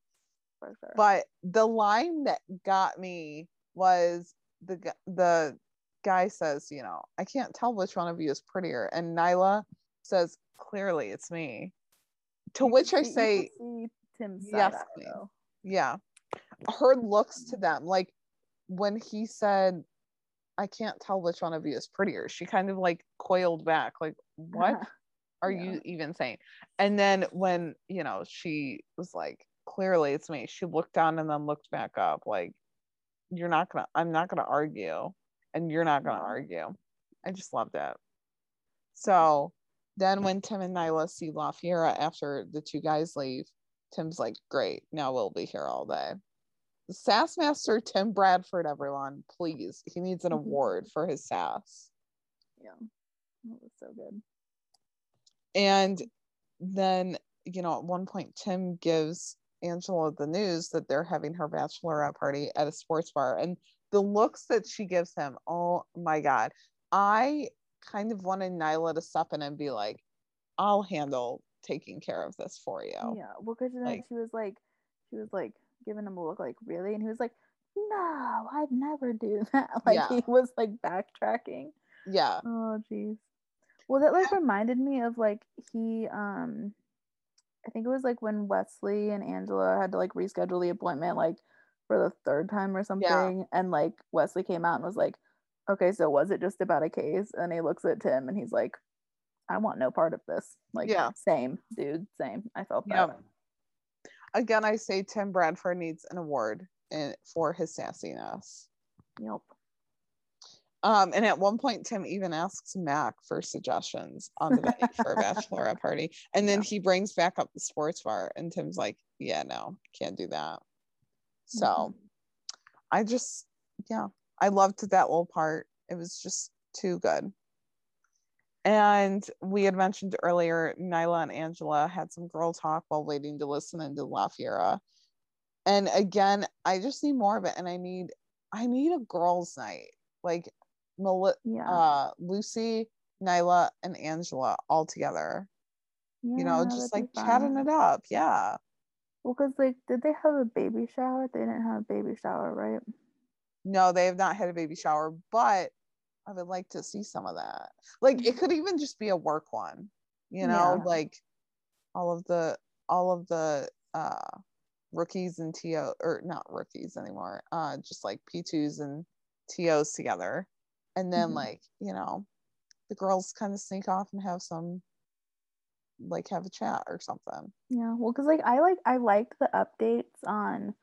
For sure. But the line that got me was the the guy says, you know, I can't tell which one of you is prettier, and Nyla says, clearly it's me. To you which see, I say, Tim's yes, me. Yeah. Her looks to them, like when he said, I can't tell which one of you is prettier. She kind of like coiled back, like, what uh, are yeah. you even saying? And then when, you know, she was like, clearly it's me. She looked down and then looked back up, like, you're not gonna, I'm not gonna argue, and you're not gonna argue. I just loved it. So then when Tim and Nyla see La Fiera after the two guys leave, Tim's like, great, now we'll be here all day. Sass Master Tim Bradford, everyone, please. He needs an award for his sass. Yeah, that was so good. And then, you know, at one point, Tim gives Angela the news that they're having her bachelorette party at a sports bar. And the looks that she gives him, oh my God. I kind of wanted Nyla to step in and be like, I'll handle taking care of this for you. Yeah, well, because then like, she was like, she was like, giving him a look like, really? And he was like, no, I'd never do that. Like yeah. he was like backtracking. Yeah. Oh geez. Well, that like reminded me of like he um I think it was like when Wesley and Angela had to like reschedule the appointment like for the third time or something. Yeah. And like Wesley came out and was like, okay, so was it just about a case? And he looks at Tim and he's like, I want no part of this. Like yeah. same, dude, same. I felt that. Yep. Again, I say Tim Bradford needs an award in, for his sassiness. Yep. Um, and at one point, Tim even asks Mac for suggestions on the venue for a bachelorette party. And then yeah. he brings back up the sports bar. And Tim's like, yeah, no, can't do that. So mm-hmm. I just, yeah, I loved that little part. It was just too good. And we had mentioned earlier, Nyla and Angela had some girl talk while waiting to listen into La Fiera. And again, I just need more of it. And I need, I need a girls' night. Like Mel- yeah. uh, Lucy, Nyla, and Angela all together. yeah, you know, just like chatting it up. Yeah. Well, because like, did they have a baby shower? They didn't have a baby shower, right? No, they have not had a baby shower, but I would like to see some of that. Like, it could even just be a work one, you know, yeah. like all of the all of the uh rookies and T O, or not rookies anymore, uh just like P twos and T Os together, and then mm-hmm. like, you know, the girls kind of sneak off and have some, like, have a chat or something. Yeah, well, because like I like I liked the updates on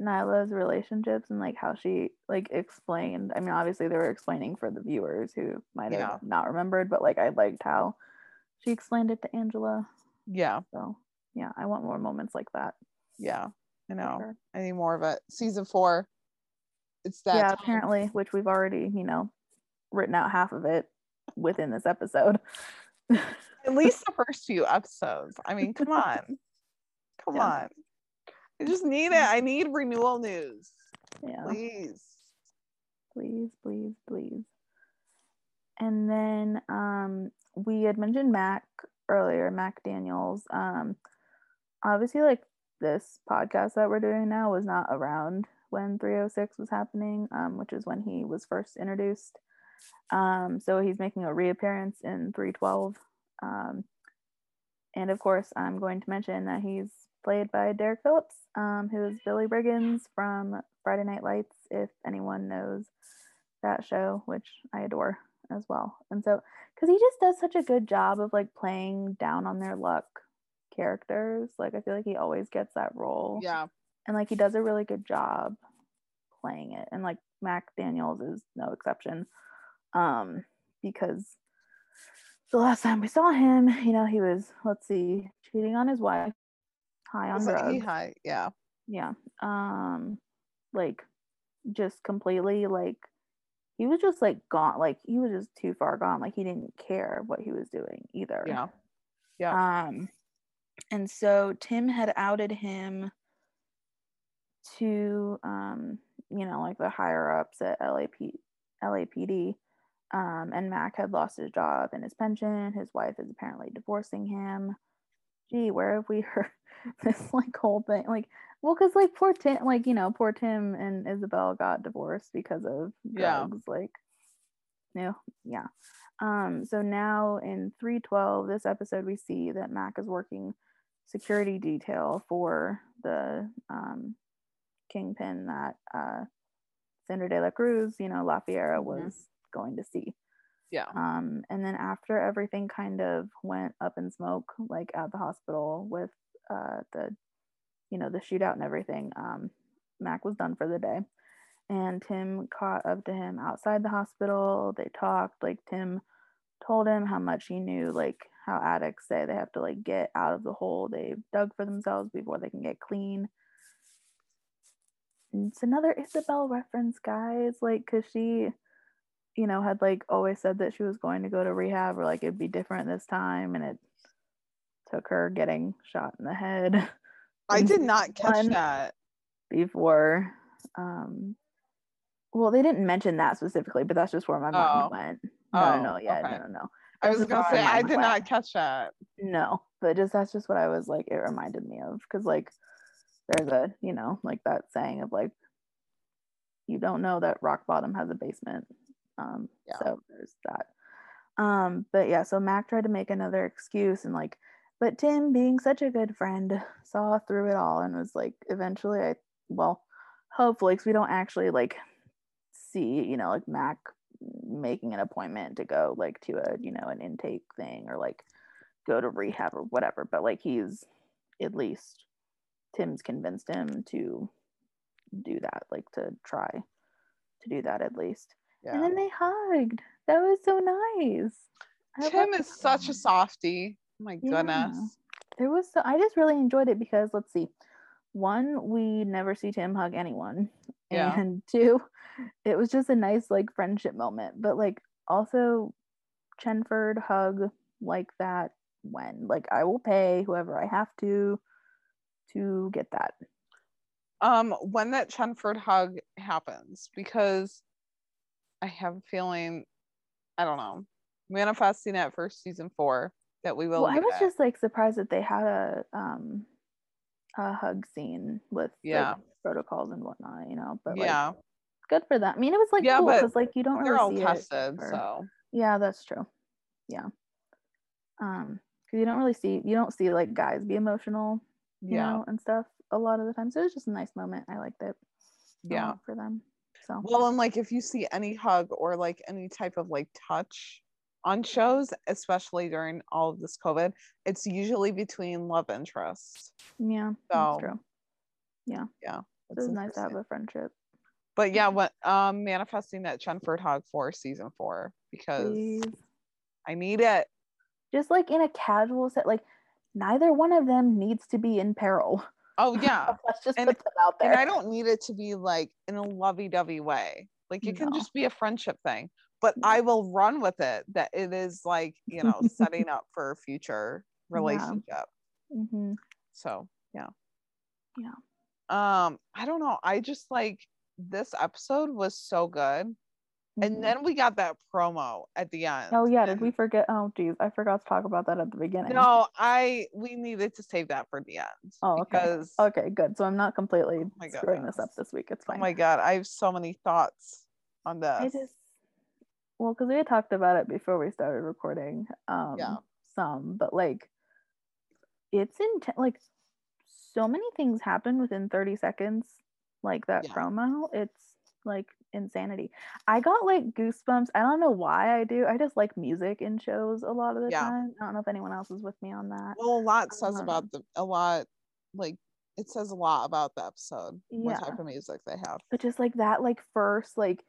Nyla's relationships and like how she like explained. I mean, obviously they were explaining for the viewers who might have yeah. not remembered, but like I liked how she explained it to Angela. Yeah. So yeah, I want more moments like that. Yeah, I know. Sure. I need more of it. Season four. It's that. Yeah, time. Apparently, which we've already, you know, written out half of it within this episode. At least the first few episodes. I mean, come on, come yeah. on. I just need it. I need renewal news. Yeah. Please. Please, please, please. And then um, we had mentioned Mac earlier, Mac Daniels. Um, obviously, like, this podcast that we're doing now was not around when three oh six was happening, um, which is when he was first introduced. Um, so he's making a reappearance in three twelve. Um, and of course, I'm going to mention that he's played by Derek Phillips, um, who is Billy Briggins from Friday Night Lights, if anyone knows that show, which I adore as well. And so, because he just does such a good job of like playing down on their luck characters. Like, I feel like he always gets that role. Yeah. And like, he does a really good job playing it. And like, Mac Daniels is no exception. Um, because the last time we saw him, you know, he was, let's see, cheating on his wife. High on drugs. High, yeah. Yeah. Um, like, just completely, like, he was just, like, gone. Like, he was just too far gone. Like, he didn't care what he was doing either. Yeah. Yeah. Um, and so Tim had outed him to, um, you know, like, the higher-ups at L A P- L A P D. Um, and Mac had lost his job and his pension. His wife is apparently divorcing him. Gee, where have we heard this, like, whole thing? Like, well, because, like, poor Tim, like, you know, poor Tim and Isabel got divorced because of drugs. Yeah. Like, no, yeah. Um, so now in three twelve, this episode, we see that Mac is working security detail for the um, kingpin that uh, Sandra De La Cruz, you know, La Fiera was mm-hmm. going to see. Yeah. Um, and then after everything kind of went up in smoke, like at the hospital with uh the, you know, the shootout and everything, um, Mac was done for the day, and Tim caught up to him outside the hospital. They talked. Like, Tim told him how much he knew, like how addicts say they have to like get out of the hole they've dug for themselves before they can get clean. It's another Isabel reference, guys. Like, cause she, you know, had like always said that she was going to go to rehab, or like it'd be different this time, and it took her getting shot in the head. I did not catch that before. Um, well, they didn't mention that specifically, but that's just where my mind oh. went. No, oh, no, yeah, okay. no, no, no. That's I was gonna say I did went. not catch that. No, but just that's just what I was like. It reminded me of, because like there's a, you know, like that saying of like, you don't know that rock bottom has a basement. Um, yeah. So there's that. Um, but yeah, so Mac tried to make another excuse, and like, but Tim, being such a good friend, saw through it all and was like, eventually, I, well, hopefully, because we don't actually like see, you know, like Mac making an appointment to go like to a, you know, an intake thing, or like go to rehab or whatever, but like he's, at least Tim's convinced him to do that, like to try to do that at least. Yeah. And then they hugged. That was so nice. I Tim is such a softie. Oh my yeah. goodness. There was so, I just really enjoyed it because, let's see, one, we never see Tim hug anyone. Yeah. And two, it was just a nice like friendship moment. But like also, Chenford hug like that when? Like, I will pay whoever I have to to get that. Um, when that Chenford hug happens, because I have a feeling, I don't know, manifesting at first season four, that we will. Well, I was at. just like surprised that they had a um a hug scene with yeah like, protocols and whatnot, you know. But like, yeah, good for that. I mean, it was like yeah, cool because like you don't. They're really all see tested, it for... so yeah, that's true. Yeah, um, because you don't really see you don't see like guys be emotional, you yeah. know, and stuff a lot of the time. So it was just a nice moment. I liked it. Yeah, for them. So well, and like if you see any hug or like any type of like touch on shows, especially during all of this COVID, it's usually between love interests. Yeah, so, that's true. Yeah, yeah, it's nice to have a friendship. But yeah, what um manifesting that Chenford hug for season four because Please. I need it. Just like in a casual set, like neither one of them needs to be in peril. Oh yeah, let's just and, put that out there. And I don't need it to be like in a lovey-dovey way. Like it no. can just be a friendship thing. But I will run with it that it is like, you know, setting up for a future relationship. Yeah. Mm-hmm. So yeah, yeah. Um, I don't know. I just like this episode was so good. And then we got that promo at the end. Oh yeah, did we forget? Oh geez, I forgot to talk about that at the beginning. No, I we needed to save that for the end. Oh, okay. Because, okay, good. So I'm not completely oh my screwing goodness. this up this week. It's fine. Oh my god, I have so many thoughts on this. It is well, because we had talked about it before we started recording. Um yeah. Some, but like, it's intense. Like, so many things happen within thirty seconds. Like that yeah. promo, it's like insanity. I got like goosebumps. I don't know why I do. I just like music in shows a lot of the yeah. time. I don't know if anyone else is with me on that. Well, a lot says know. about the a lot like it says a lot about the episode yeah. what type of music they have. But just like that like first like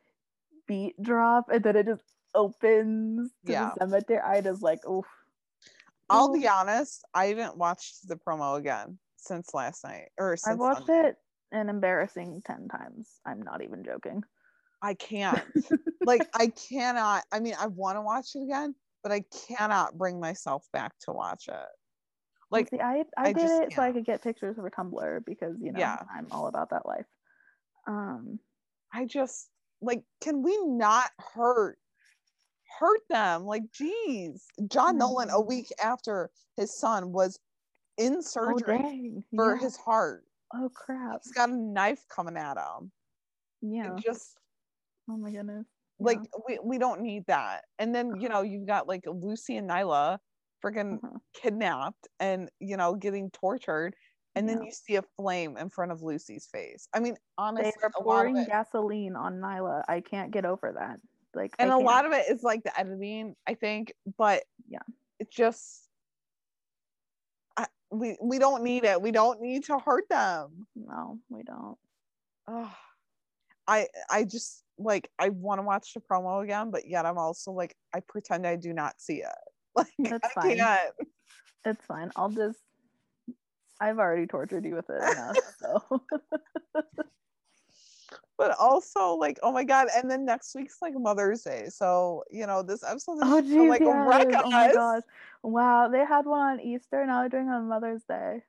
beat drop and then it just opens to yeah. the cemetery. I just like oof. I'll be honest, I haven't watched the promo again since last night or since I watched Sunday. it an embarrassing ten times. I'm not even joking. I can't like I cannot I mean I want to watch it again, but I cannot bring myself back to watch it. Like see, I, I I did it can't. so I could get pictures for Tumblr because you know yeah. I'm all about that life. um I just like can we not hurt hurt them? Like geez, John mm-hmm. Nolan a week after his son was in surgery oh, for yeah. his heart. Oh crap, he's got a knife coming at him. Yeah, it just oh my goodness yeah. like we, we don't need that. And then you know you've got like Lucy and Nyla freaking uh-huh. kidnapped and you know getting tortured and yeah. then you see a flame in front of Lucy's face. I mean honestly they're pouring gasoline on Nyla. I can't get over that. Like and I a can't. lot of it is like the editing I think, but yeah it just we we don't need it. We don't need to hurt them. No, we don't. Oh, I I just like I want to watch the promo again, but yet I'm also like I pretend I do not see it. Like that's I fine. Can't. It's fine. I'll just I've already tortured you with it enough. So but also like oh my god, and then next week's like Mother's Day, so you know this episode is oh, geez, so, like yes. wreck us. Oh my gosh, wow, they had one on Easter, now they're doing it on Mother's Day.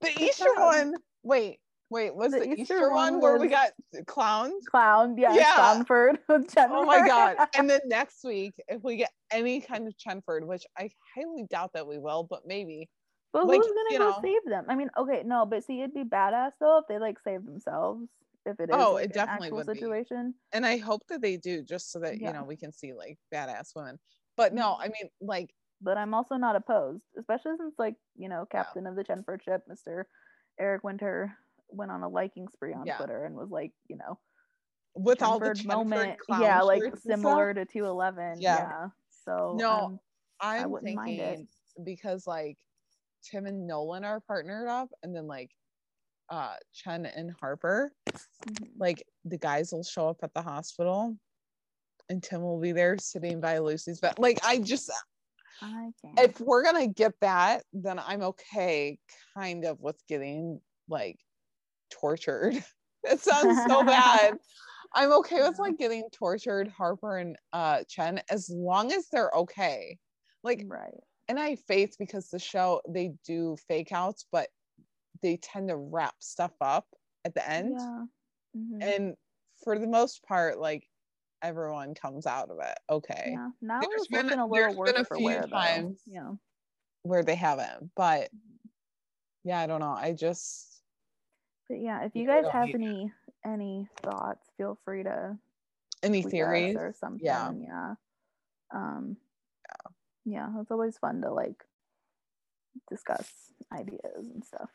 The Easter oh. one wait wait was the, the Easter, Easter one was... where we got clowns clown yeah, yeah. Clownford with Jennifer. Oh my god. And then next week if we get any kind of Chenford, which I highly doubt that we will, but maybe. But like, who's gonna go know. save them? I mean okay no but see it'd be badass though if they like save themselves. If it is oh like, it definitely an would situation be. And I hope that they do just so that yeah. you know we can see like badass women. But no I mean like but I'm also not opposed, especially since like you know captain yeah. of the Chenford ship Mister Eric Winter went on a liking spree on yeah. Twitter and was like you know with Chenford all the Chenford moment yeah like similar to two eleven yeah. yeah so no um, I'm I wouldn't thinking mind it. Because like Tim and Nolan are partnered up and then like Uh, Chen and Harper mm-hmm. like the guys will show up at the hospital and Tim will be there sitting by Lucy's bed. Like I just I if we're gonna get that then I'm okay kind of with getting like tortured. It sounds so bad. I'm okay with like getting tortured Harper and uh Chen as long as they're okay like right. And I have faith because the show they do fake outs but they tend to wrap stuff up at the end yeah. mm-hmm. and for the most part like everyone comes out of it okay. Yeah. Now it's been, been a little worse for wear times, yeah where they haven't. But yeah, I don't know. I just. But yeah, if you guys have any any thoughts, feel free to. Any theories or something. Yeah. Yeah. Um, yeah. Yeah. It's always fun to like discuss ideas and stuff.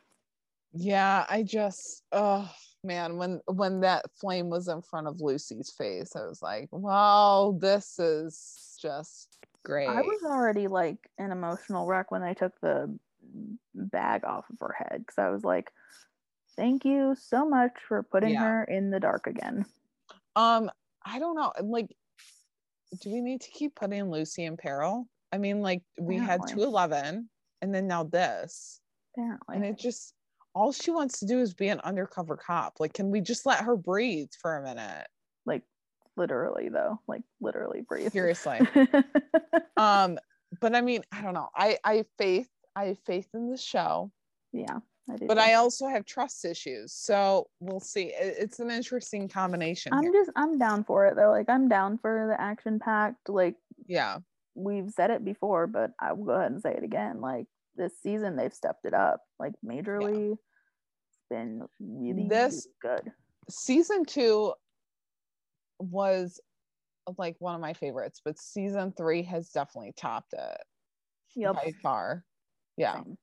Yeah, I just, oh man, when when that flame was in front of Lucy's face, I was like, wow, this is just great. I was already like an emotional wreck when I took the bag off of her head, because I was like, thank you so much for putting yeah. her in the dark again. Um, I don't know, like, do we need to keep putting Lucy in peril? I mean, like, we Apparently. had two eleven, and then now this. Apparently. And it just... all she wants to do is be an undercover cop. Like, can we just let her breathe for a minute? Like, literally, though. Like, literally breathe. Seriously. um, but I mean, I don't know. I I have faith. I have faith in the show. Yeah, I do. But I also have trust issues. So we'll see. It, it's an interesting combination. I'm here. just I'm down for it though. Like, I'm down for the action packed. Like, yeah, we've said it before, but I will go ahead and say it again. Like, this season they've stepped it up. Like, majorly. Yeah. Been really this good. Season two was like one of my favorites, but season three has definitely topped it. Yep. By far. Yeah. Same.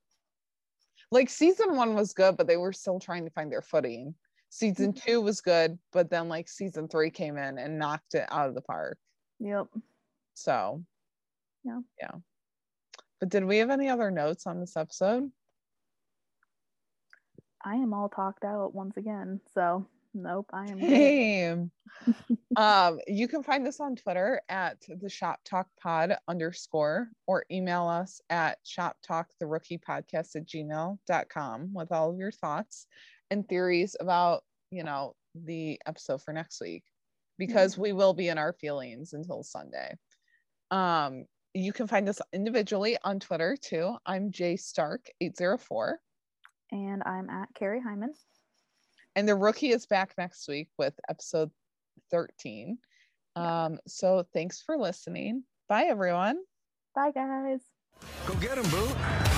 Like, season one was good, but they were still trying to find their footing. Season mm-hmm. two was good, but then like season three came in and knocked it out of the park. Yep. So yeah. Yeah. But did we have any other notes on this episode? I am all talked out once again, so nope, I am. Same. um, you can find us on Twitter at the Shop Talk Pod underscore, or email us at Shop Talk the Rookie Podcast at gmail dot com with all of your thoughts and theories about, you know, the episode for next week, because yeah. we will be in our feelings until Sunday. Um, you can find us individually on Twitter too. I'm J Stark eight zero four. And I'm at Carrie Hyman. And The Rookie is back next week with episode thirteen. Yeah. Um, so thanks for listening. Bye, everyone. Bye, guys. Go get 'em, boo.